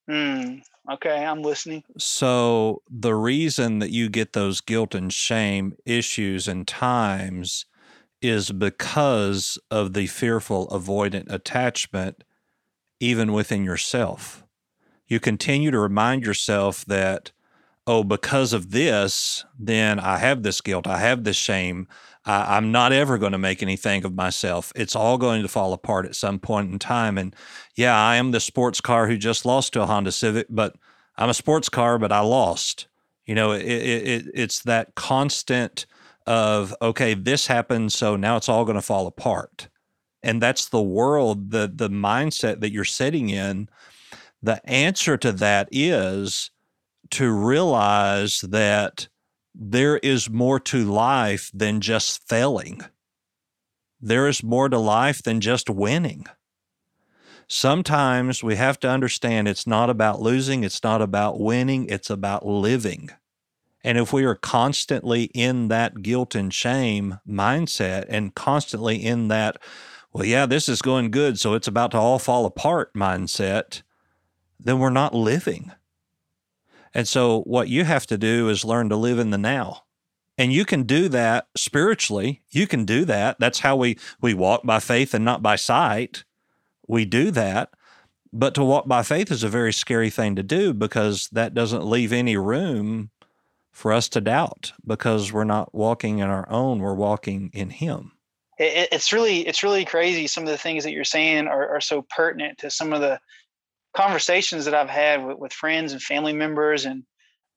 Okay, I'm listening. So the reason that you get those guilt and shame issues and times is because of the fearful avoidant attachment, even within yourself. You continue to remind yourself that oh, because of this, then I have this guilt, I have this shame, I'm not ever going to make anything of myself. It's all going to fall apart at some point in time. And yeah, I am the sports car who just lost to a Honda Civic, but I'm a sports car, but I lost. You know, it's that constant of, okay, this happened, so now it's all going to fall apart. And that's the world, the mindset that you're sitting in. The answer to that is to realize that there is more to life than just failing. There is more to life than just winning. Sometimes we have to understand it's not about losing, it's not about winning, it's about living. And if we are constantly in that guilt and shame mindset and constantly in that, well, yeah, this is going good, so it's about to all fall apart mindset, then we're not living. And so what you have to do is learn to live in the now. And you can do that spiritually. You can do that. That's how we walk by faith and not by sight. We do that. But to walk by faith is a very scary thing to do because that doesn't leave any room for us to doubt because we're not walking in our own. We're walking in Him. It's really crazy. Some of the things that you're saying are so pertinent to some of the conversations that I've had with friends and family members, and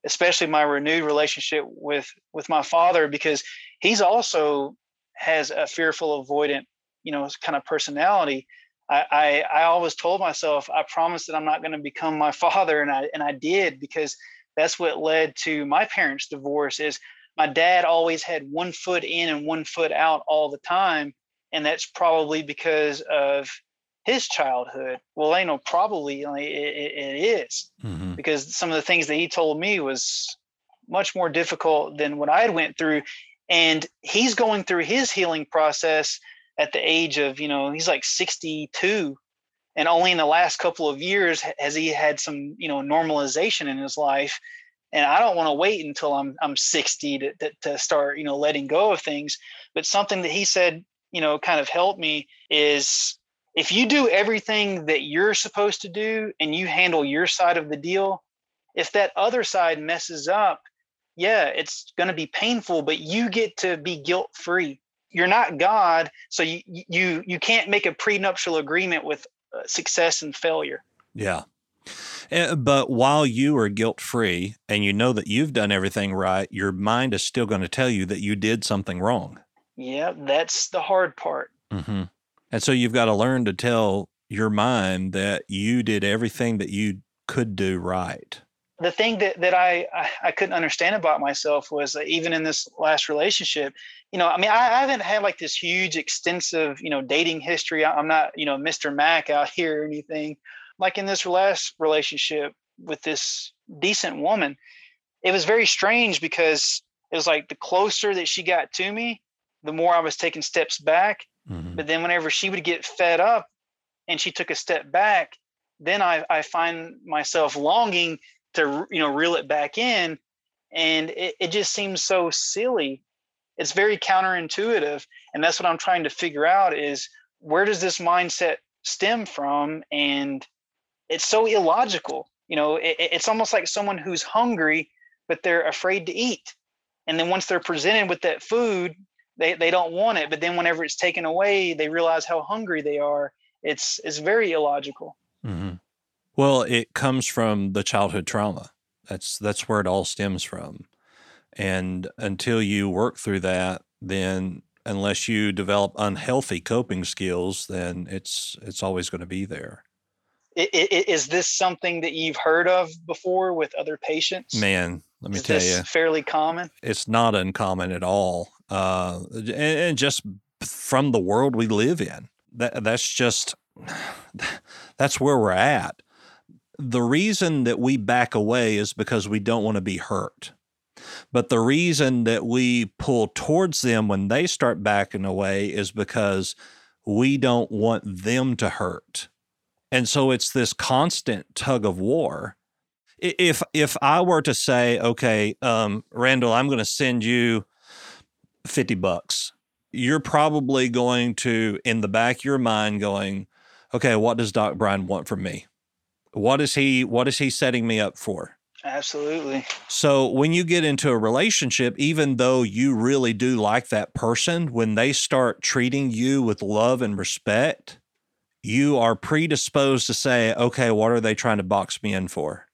especially my renewed relationship with my father, because he's also has a fearful, avoidant, you know, kind of personality. I always told myself, I promised that I'm not going to become my father. And I did, because that's what led to my parents' divorce. Is my dad always had one foot in and one foot out all the time. And that's probably because of his childhood. Well, I know probably it is, mm-hmm. because some of the things that he told me was much more difficult than what I had went through. And he's going through his healing process at the age of, you know, he's like 62, and only in the last couple of years has he had some, you know, normalization in his life. And I don't want to wait until I'm 60 to start, you know, letting go of things. But something that he said, you know, kind of helped me is, if you do everything that you're supposed to do and you handle your side of the deal, if that other side messes up, yeah, it's going to be painful, but you get to be guilt-free. You're not God, so you can't make a prenuptial agreement with success and failure. Yeah. But while you are guilt-free and you know that you've done everything right, your mind is still going to tell you that you did something wrong. Yeah, that's the hard part. Mm-hmm. And so you've got to learn to tell your mind that you did everything that you could do right. The thing that I couldn't understand about myself was that even in this last relationship, you know, I mean, I haven't had like this huge, extensive, you know, dating history. I'm not, you know, Mr. Mac out here or anything. Like in this last relationship with this decent woman, it was very strange because it was like the closer that she got to me, the more I was taking steps back. Mm-hmm. But then whenever she would get fed up and she took a step back, then I find myself longing to, you know, reel it back in. And it just seems so silly. It's very counterintuitive. And that's what I'm trying to figure out is, where does this mindset stem from? And it's so illogical. You know, it's almost like someone who's hungry, but they're afraid to eat. And then once they're presented with that food, They don't want it, but then whenever it's taken away, they realize how hungry they are. It's very illogical. Mm-hmm. Well, it comes from the childhood trauma. That's where it all stems from. And until you work through that, then unless you develop unhealthy coping skills, then it's always going to be there. Is this something that you've heard of before with other patients? Man, let me tell you. Is this fairly common? It's not uncommon at all. And just from the world we live in, that's where we're at. The reason that we back away is because we don't want to be hurt. But the reason that we pull towards them when they start backing away is because we don't want them to hurt. And so it's this constant tug of war. If I were to say, okay, Randell, I'm going to send you $50, you're probably going to, in the back of your mind, going, okay, what does Doc Brian want from me? What is he setting me up for? Absolutely. So when you get into a relationship, even though you really do like that person, when they start treating you with love and respect, you are predisposed to say, okay, what are they trying to box me in for?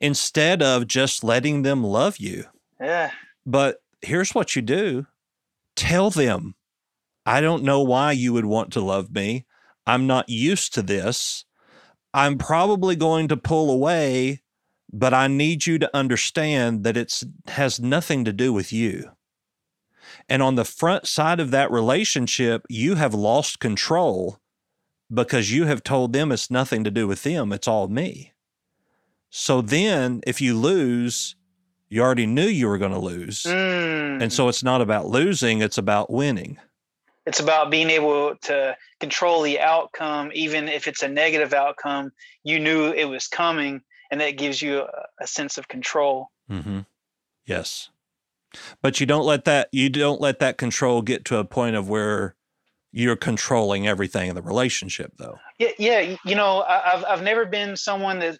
Instead of just letting them love you. Yeah. But here's what you do. Tell them, I don't know why you would want to love me. I'm not used to this. I'm probably going to pull away, but I need you to understand that it has nothing to do with you. And on the front side of that relationship, you have lost control because you have told them it's nothing to do with them. It's all me. So then if you lose, you already knew you were going to lose. Mm. And so it's not about losing. It's about winning. It's about being able to control the outcome, even if it's a negative outcome. You knew it was coming. And that gives you a sense of control. Mm-hmm. Yes. But you don't let that control get to a point of where you're controlling everything in the relationship, though. Yeah. You know, I've never been someone that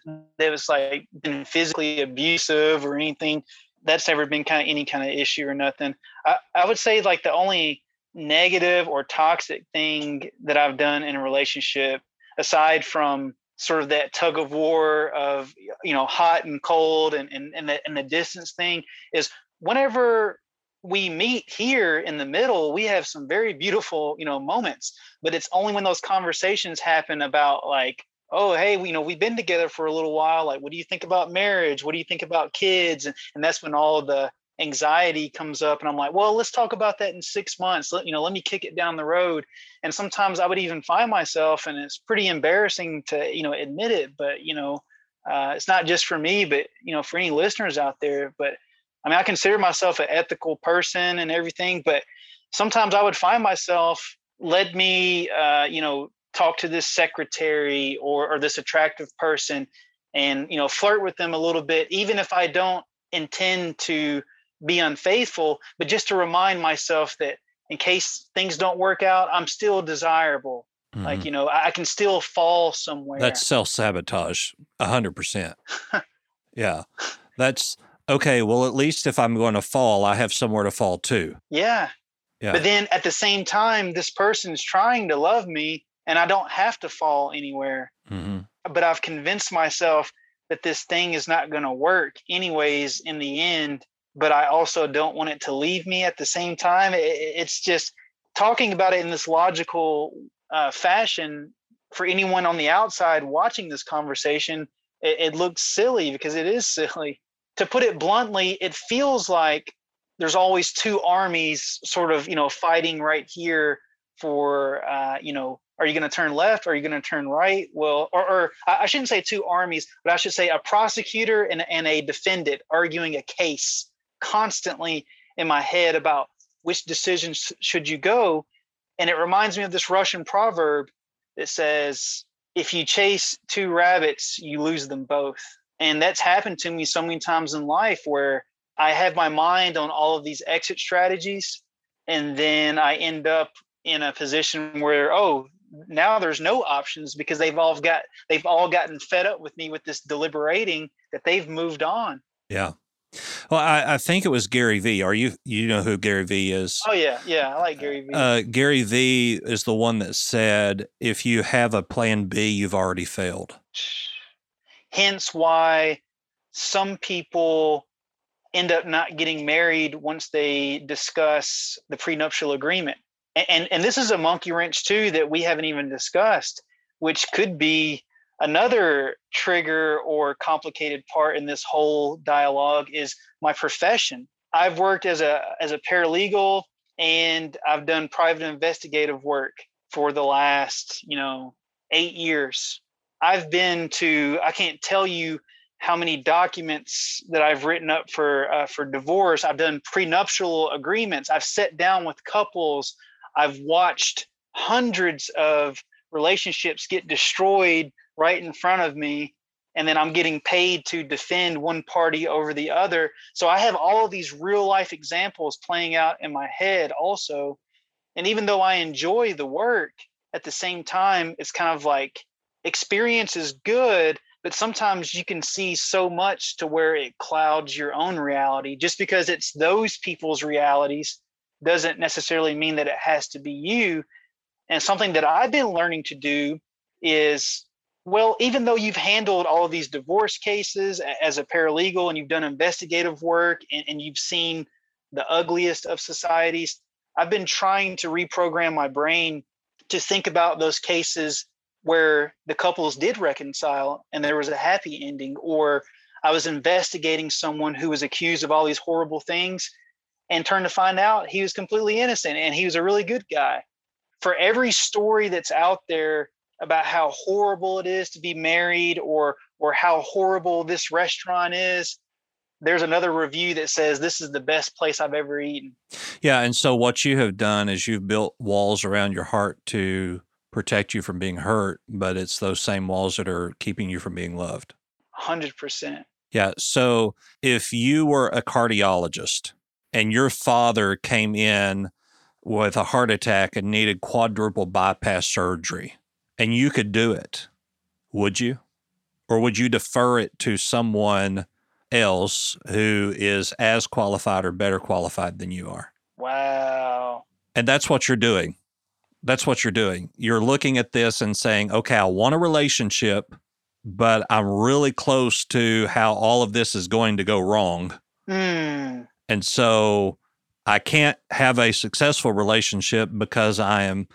was like been physically abusive or anything. That's never been any kind of issue or nothing. I would say like the only negative or toxic thing that I've done in a relationship, aside from sort of that tug of war of, you know, hot and cold and the distance thing, is whenever we meet here in the middle, we have some very beautiful, you know, moments, but it's only when those conversations happen about like, oh, hey, you know, we've been together for a little while. Like, what do you think about marriage? What do you think about kids? And that's when all the anxiety comes up, and I'm like, well, let's talk about that in 6 months. Let me kick it down the road. And sometimes I would even find myself, and it's pretty embarrassing to, you know, admit it, but, you know, it's not just for me, but, you know, for any listeners out there. But I mean, I consider myself an ethical person and everything, but sometimes I would find myself, let me, talk to this secretary or this attractive person and, you know, flirt with them a little bit, even if I don't intend to be unfaithful, but just to remind myself that in case things don't work out, I'm still desirable. Mm-hmm. Like, you know, I can still fall somewhere. That's self-sabotage, 100%. Yeah. That's okay. Well, at least if I'm going to fall, I have somewhere to fall to. Yeah. Yeah. But then at the same time, this person's trying to love me and I don't have to fall anywhere. Mm-hmm. But I've convinced myself that this thing is not going to work anyways in the end. But I also don't want it to leave me at the same time. It's just talking about it in this logical fashion for anyone on the outside watching this conversation. It looks silly because it is silly. To put it bluntly, it feels like there's always two armies sort of, you know, fighting right here for, are you going to turn left? Or are you going to turn right? Well, or I shouldn't say two armies, but I should say a prosecutor and a defendant arguing a case. Constantly in my head about which decisions should you go. And it reminds me of this Russian proverb that says, if you chase two rabbits, you lose them both. And that's happened to me so many times in life where I have my mind on all of these exit strategies. And then I end up in a position where, oh, now there's no options because they've all gotten fed up with me with this deliberating that they've moved on. Yeah. Well, I think it was Gary V. Are you know who Gary V is? Oh, yeah. Yeah, I like Gary V. Gary V is the one that said, if you have a plan B, you've already failed. Hence why some people end up not getting married once they discuss the prenuptial agreement. And this is a monkey wrench, too, that we haven't even discussed, which could be another trigger or complicated part in this whole dialogue is my profession. I've worked as a paralegal, and I've done private investigative work for the last, 8 years. I've been to, I can't tell you how many documents that I've written up for divorce. I've done prenuptial agreements. I've sat down with couples. I've watched hundreds of relationships get destroyed right in front of me, and then I'm getting paid to defend one party over the other. So I have all of these real life examples playing out in my head also. And even though I enjoy the work, at the same time, it's kind of like experience is good, But sometimes you can see so much to where it clouds your own reality. Just because it's those people's realities doesn't necessarily mean that it has to be you. And something that I've been learning to do is, well, even though you've handled all of these divorce cases as a paralegal and you've done investigative work and you've seen the ugliest of societies, I've been trying to reprogram my brain to think about those cases where the couples did reconcile and there was a happy ending, or I was investigating someone who was accused of all these horrible things and turned to find out he was completely innocent and he was a really good guy. For every story that's out there about how horrible it is to be married or how horrible this restaurant is, there's another review that says this is the best place I've ever eaten. Yeah, and so what you have done is you've built walls around your heart to protect you from being hurt, but it's those same walls that are keeping you from being loved. 100%. Yeah, so if you were a cardiologist and your father came in with a heart attack and needed quadruple bypass surgery, and you could do it, would you? Or would you defer it to someone else who is as qualified or better qualified than you are? Wow. And that's what you're doing. That's what you're doing. You're looking at this and saying, okay, I want a relationship, but I'm really close to how all of this is going to go wrong. Mm. And so I can't have a successful relationship because I am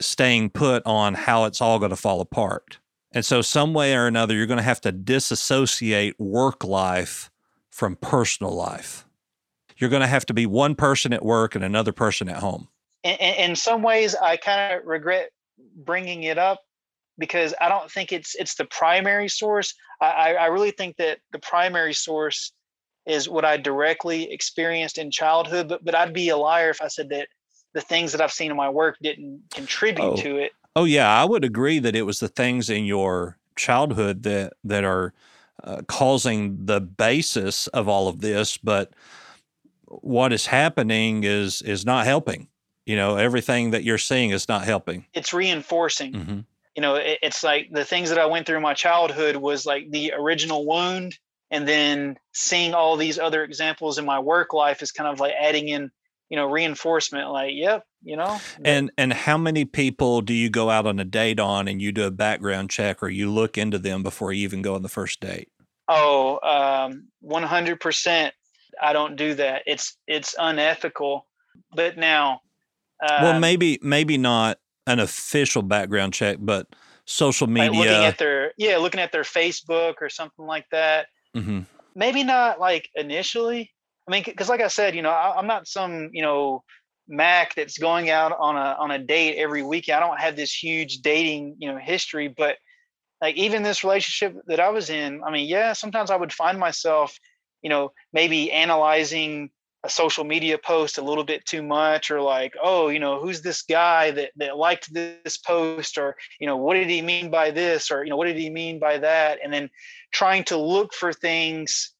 staying put on how it's all going to fall apart. And so some way or another, you're going to have to disassociate work life from personal life. You're going to have to be one person at work and another person at home. In some ways, I kind of regret bringing it up because I don't think it's the primary source. I really think that the primary source is what I directly experienced in childhood, but I'd be a liar if I said that the things that I've seen in my work didn't contribute to it. Oh, yeah. I would agree that it was the things in your childhood that are causing the basis of all of this, but what is happening is not helping. You know, everything that you're seeing is not helping. It's reinforcing. Mm-hmm. You know, it's like the things that I went through in my childhood was like the original wound, and then seeing all these other examples in my work life is kind of like adding in, you know, reinforcement, like, yep, you know. And how many people do you go out on a date on and you do a background check or you look into them before you even go on the first date? Oh, 100%. I don't do that. It's unethical. But now. Well, maybe not an official background check, but social media. Like looking at their Facebook or something like that. Mm-hmm. Maybe not like initially. I mean, because like I said, you know, I'm not some, you know, Mac that's going out on a date every weekend. I don't have this huge dating, you know, history, but like even this relationship that I was in, I mean, yeah, sometimes I would find myself, you know, maybe analyzing a social media post a little bit too much, or like, oh, you know, who's this guy that liked this post, or, you know, what did he mean by this, or, you know, what did he mean by that? And then trying to look for things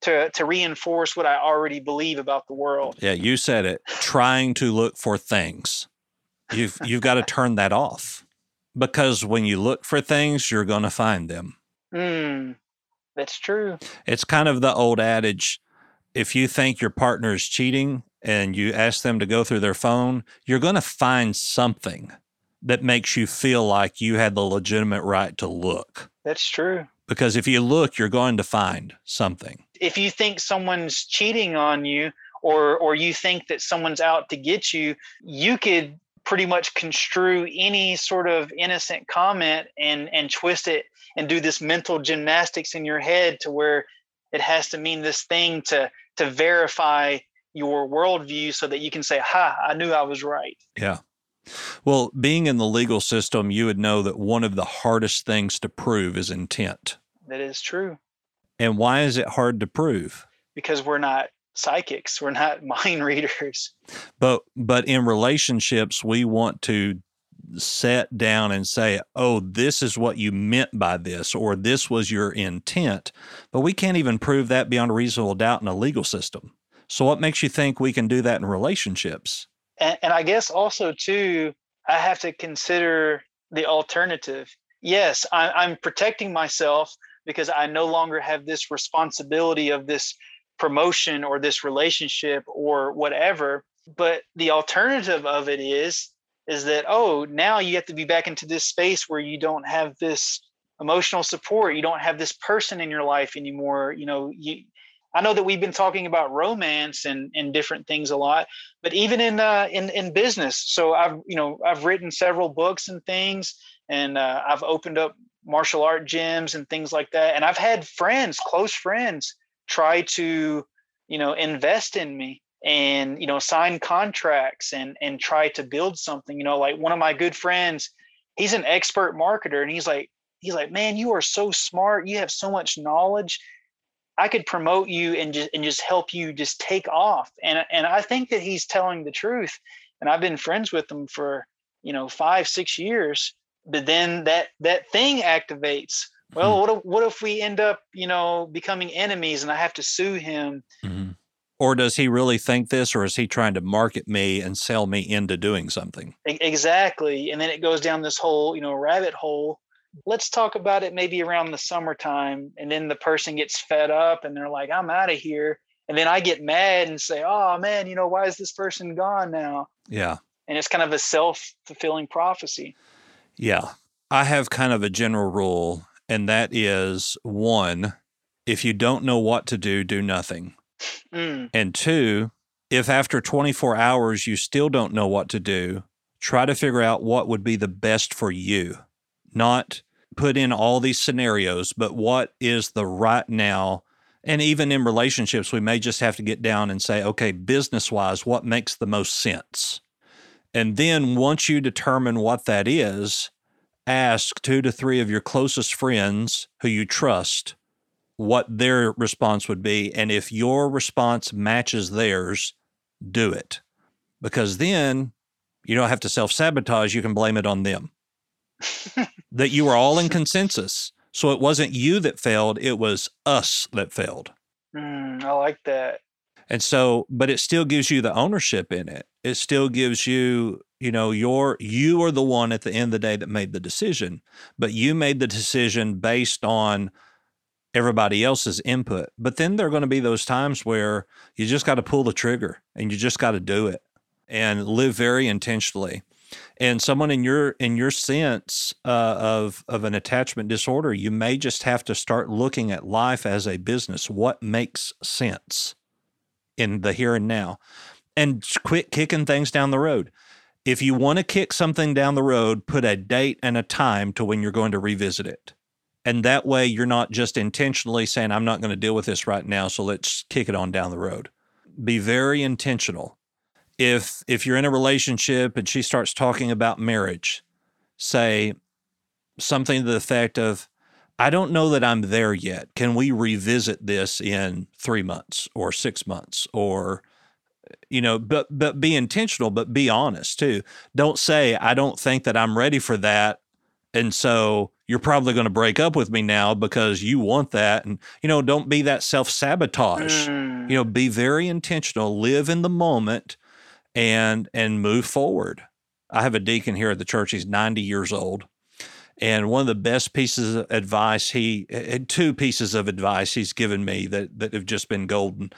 to reinforce what I already believe about the world. Yeah, you said it. Trying to look for things. You've got to turn that off, because when you look for things, you're going to find them. Mm, that's true. It's kind of the old adage, if you think your partner is cheating and you ask them to go through their phone, you're going to find something that makes you feel like you had the legitimate right to look. That's true. Because if you look, you're going to find something. If you think someone's cheating on you or you think that someone's out to get you, you could pretty much construe any sort of innocent comment and twist it and do this mental gymnastics in your head to where it has to mean this thing to verify your worldview so that you can say, ha, I knew I was right. Yeah. Well, being in the legal system, you would know that one of the hardest things to prove is intent. That is true. And why is it hard to prove? Because we're not psychics. We're not mind readers. But in relationships, we want to sit down and say, oh, this is what you meant by this, or this was your intent. But we can't even prove that beyond a reasonable doubt in a legal system. So what makes you think we can do that in relationships? And I guess also, too, I have to consider the alternative. yes, I'm protecting myself because I no longer have this responsibility of this promotion or this relationship or whatever. But the alternative of it is that, oh, now you have to be back into this space where you don't have this emotional support. You don't have this person in your life anymore. You know, I know that we've been talking about romance and different things a lot, but even in business. So I've written several books and things, and I've opened up martial art gyms and things like that. And I've had friends, close friends, try to, invest in me and, sign contracts and try to build something. Like one of my good friends, he's an expert marketer, and he's like, man, you are so smart. You have so much knowledge. I could promote you and just help you just take off. And I think that he's telling the truth. And I've been friends with him for, 5-6 years. But then that thing activates. Well, what if we end up, becoming enemies and I have to sue him? Mm-hmm. Or does he really think this, or is he trying to market me and sell me into doing something? Exactly. And then it goes down this whole, rabbit hole. Let's talk about it maybe around the summertime. And then the person gets fed up and they're like, I'm out of here. And then I get mad and say, oh man, why is this person gone now? Yeah. And it's kind of a self-fulfilling prophecy. Yeah. I have kind of a general rule, and that is, 1, if you don't know what to do, do nothing. Mm. And 2, if after 24 hours you still don't know what to do, try to figure out what would be the best for you. Not put in all these scenarios, but what is the right now? And even in relationships, we may just have to get down and say, okay, business-wise, what makes the most sense? And then once you determine what that is, ask 2 to 3 of your closest friends who you trust what their response would be. And if your response matches theirs, do it. Because then you don't have to self-sabotage. You can blame it on them. That you were all in consensus. So it wasn't you that failed. It was us that failed. I like that. And so, but it still gives you the ownership in it. It still gives you, you are the one at the end of the day that made the decision, but you made the decision based on everybody else's input. But then there are going to be those times where you just got to pull the trigger and you just got to do it and live very intentionally. And someone in your sense of an attachment disorder, you may just have to start looking at life as a business. What makes sense in the here and now? And quit kicking things down the road. If you want to kick something down the road, put a date and a time to when you're going to revisit it. And that way you're not just intentionally saying, I'm not going to deal with this right now, so let's kick it on down the road. Be very intentional. If you're in a relationship and she starts talking about marriage, say something to the effect of, I don't know that I'm there yet. Can we revisit this in 3 months or 6 months or, but be intentional, but be honest too. Don't say, I don't think that I'm ready for that. And so you're probably going to break up with me now because you want that. And, don't be that self-sabotage, be very intentional, live in the moment and move forward. I have a deacon here at the church. He's 90 years old. And one of the best pieces of advice, two pieces of advice he's given me that have just been golden.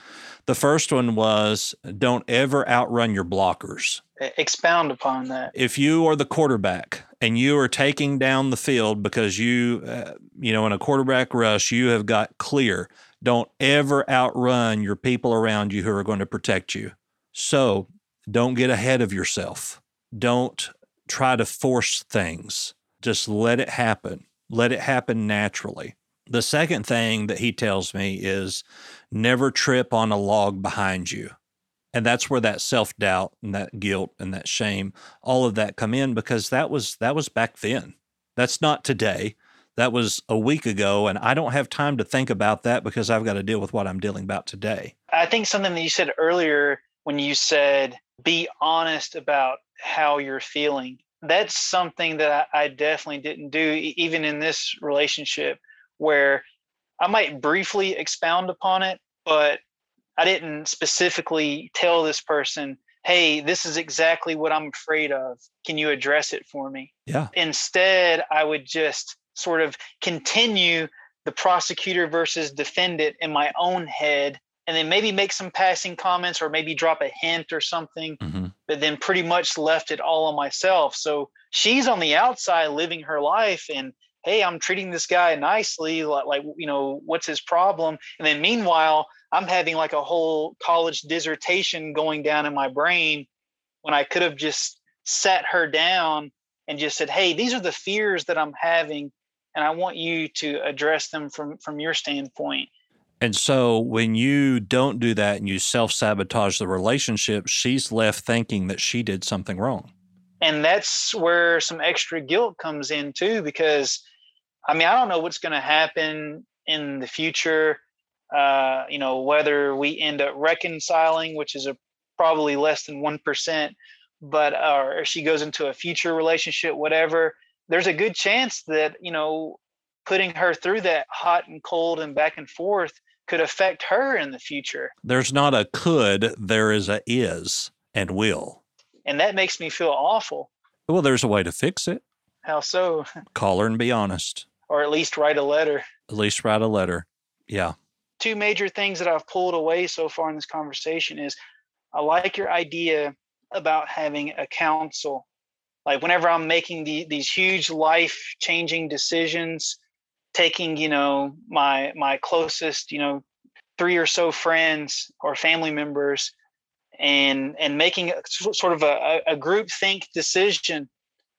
The first one was, don't ever outrun your blockers. Expound upon that. If you are the quarterback and you are taking down the field because you, in a quarterback rush, you have got clear, don't ever outrun your people around you who are going to protect you. So don't get ahead of yourself. Don't try to force things. Just let it happen. Let it happen naturally. The second thing that he tells me is never trip on a log behind you. And that's where that self-doubt and that guilt and that shame, all of that come in, because that was back then. That's not today. That was a week ago, and I don't have time to think about that because I've got to deal with what I'm dealing about today. I think something that you said earlier when you said, be honest about how you're feeling. That's something that I definitely didn't do, even in this relationship, where I might briefly expound upon it, but I didn't specifically tell this person, hey, this is exactly what I'm afraid of. Can you address it for me? Yeah. Instead, I would just sort of continue the prosecutor versus defendant in my own head, and then maybe make some passing comments or maybe drop a hint or something, mm-hmm. but then pretty much left it all on myself. So she's on the outside living her life and, hey, I'm treating this guy nicely, like, you know, what's his problem? And then meanwhile, I'm having like a whole college dissertation going down in my brain when I could have just sat her down and just said, hey, these are the fears that I'm having, and I want you to address them from your standpoint. And so when you don't do that and you self-sabotage the relationship, she's left thinking that she did something wrong. And that's where some extra guilt comes in too, because, I mean, I don't know what's going to happen in the future, you know, whether we end up reconciling, which is probably less than 1%, but or she goes into a future relationship, whatever, there's a good chance that, you know, putting her through that hot and cold and back and forth could affect her in the future. There's not a could, there is a is and will. And that makes me feel awful. Well, there's a way to fix it. How so? Call her and be honest. Or at least write a letter. At least write a letter. Yeah. Two major things that I've pulled away so far in this conversation is I like your idea about having a counsel. Like whenever I'm making these huge life-changing decisions, taking, you know, my closest, you know, 3 or so friends or family members and making sort of a group think decision.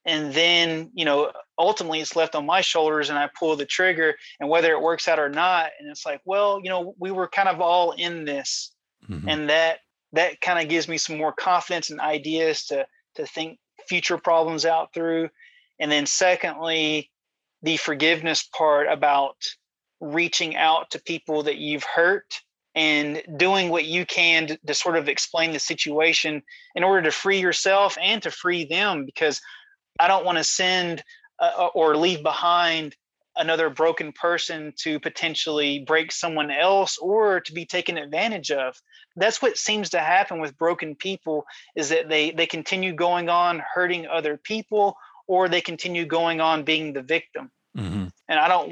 And then, you know, ultimately it's left on my shoulders and I pull the trigger and whether it works out or not. And it's like, well, you know, we were kind of all in this. Mm-hmm. And that kind of gives me some more confidence and ideas to think future problems out through. And then secondly, the forgiveness part about reaching out to people that you've hurt and doing what you can to sort of explain the situation in order to free yourself and to free them, because I don't want to send or leave behind another broken person to potentially break someone else or to be taken advantage of. That's what seems to happen with broken people, is that they continue going on hurting other people, or they continue going on being the victim. Mm-hmm. And I don't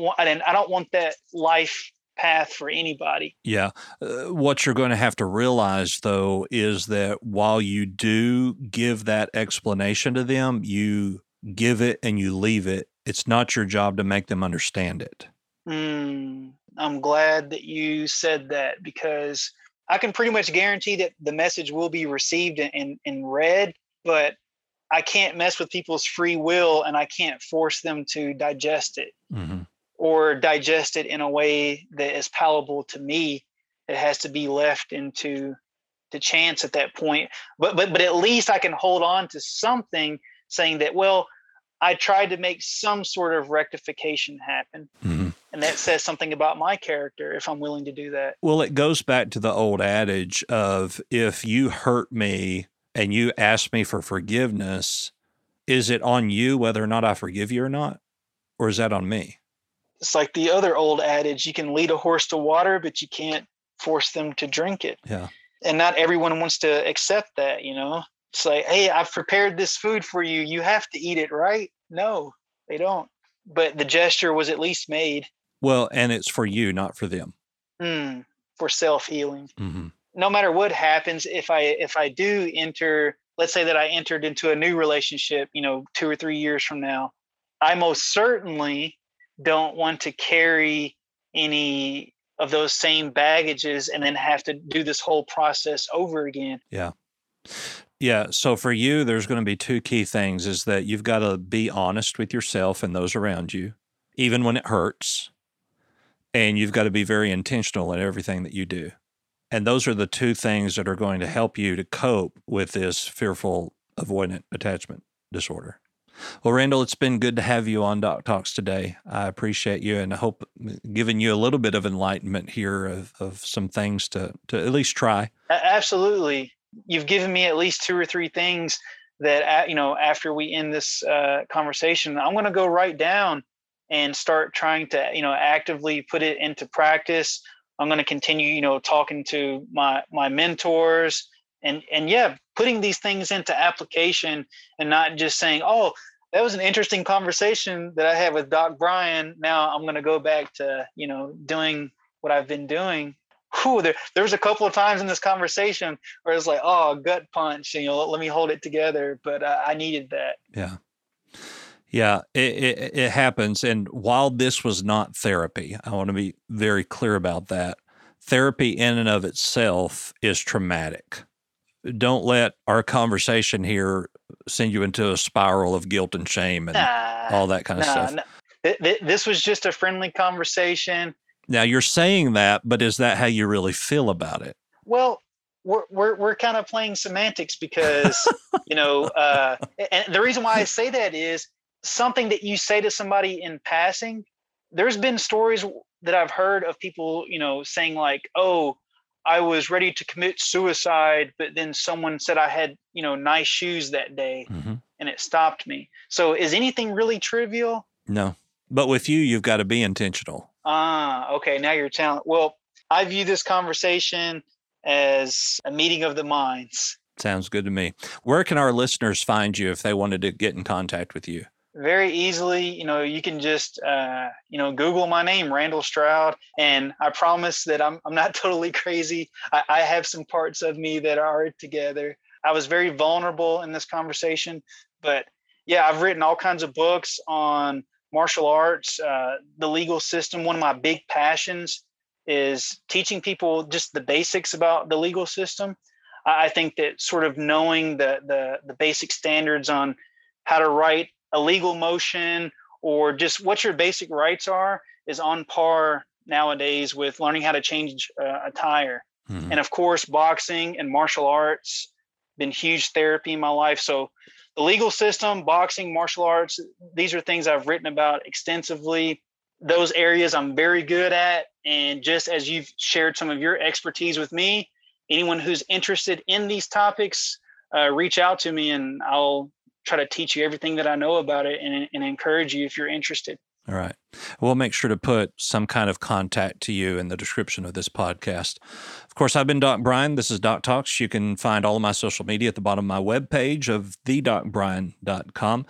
want that life path for anybody. Yeah. What you're going to have to realize, though, is that while you do give that explanation to them, you give it and you leave it. It's not your job to make them understand it. I'm glad that you said that, because I can pretty much guarantee that the message will be received and read, but I can't mess with people's free will and I can't force them to digest it. Mm-hmm. Or digest it in a way that is palatable to me. It has to be left into the chance at that point. But at least I can hold on to something, saying that, well, I tried to make some sort of rectification happen. Mm-hmm. And that says something about my character if I'm willing to do that. Well, it goes back to the old adage of, if you hurt me and you ask me for forgiveness, is it on you whether or not I forgive you or not? Or is that on me? It's like the other old adage, you can lead a horse to water, but you can't force them to drink it. Yeah. And not everyone wants to accept that, you know. It's like, hey, I've prepared this food for you. You have to eat it, right? No, they don't. But the gesture was at least made. Well, and it's for you, not for them. For self-healing. Mm-hmm. No matter what happens, if I do enter, let's say that I entered into a new relationship, you know, 2 or 3 years from now, I most certainly don't want to carry any of those same baggages and then have to do this whole process over again. Yeah. Yeah. So for you, there's going to be two key things, is that you've got to be honest with yourself and those around you, even when it hurts. And you've got to be very intentional in everything that you do. And those are the two things that are going to help you to cope with this fearful avoidant attachment disorder. Well, Randell, it's been good to have you on Doc Talks today. I appreciate you, and I hope giving you a little bit of enlightenment here of some things to at least try. Absolutely. You've given me at least 2 or 3 things that, you know, after we end this conversation, I'm going to go right down and start trying to, you know, actively put it into practice. I'm going to continue, you know, talking to my mentors And yeah, putting these things into application and not just saying, oh, that was an interesting conversation that I had with Doc Brian. Now I'm going to go back to, doing what I've been doing. Whew, there was a couple of times in this conversation where it's like, oh, gut punch, let me hold it together. But I needed that. Yeah. Yeah, it happens. And while this was not therapy, I want to be very clear about that. Therapy in and of itself is traumatic. Don't let our conversation here send you into a spiral of guilt and shame and all that kind of stuff. No. This was just a friendly conversation. Now, you're saying that, but is that how you really feel about it? Well, we're kind of playing semantics because, and the reason why I say that is something that you say to somebody in passing. There's been stories that I've heard of people, saying like, oh, I was ready to commit suicide, but then someone said I had, nice shoes that day, mm-hmm. and it stopped me. So is anything really trivial? No. But with you've got to be intentional. Okay. Now you're telling. Well, I view this conversation as a meeting of the minds. Sounds good to me. Where can our listeners find you if they wanted to get in contact with you? Very easily, you can just, Google my name, Randell Stroud, and I promise that I'm not totally crazy. I have some parts of me that are together. I was very vulnerable in this conversation, but yeah, I've written all kinds of books on martial arts, the legal system. One of my big passions is teaching people just the basics about the legal system. I think that sort of knowing the basic standards on how to write a legal motion or just what your basic rights are is on par nowadays with learning how to change a tire. Mm-hmm. And of course, boxing and martial arts been huge therapy in my life. So the legal system, boxing, martial arts, these are things I've written about extensively. Those areas I'm very good at. And just as you've shared some of your expertise with me, anyone who's interested in these topics, reach out to me and I'll try to teach you everything that I know about it and encourage you if you're interested. All right. We'll make sure to put some kind of contact to you in the description of this podcast. Of course, I've been Doc Brian. This is Doc Talks. You can find all of my social media at the bottom of my webpage of thedocbrian.com.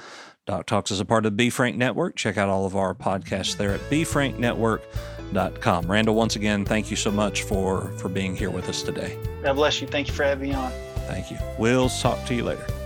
Doc Talks is a part of the Be Frank Network. Check out all of our podcasts there at befranknetwork.com. Randell, once again, thank you so much for being here with us today. God bless you. Thank you for having me on. Thank you. We'll talk to you later.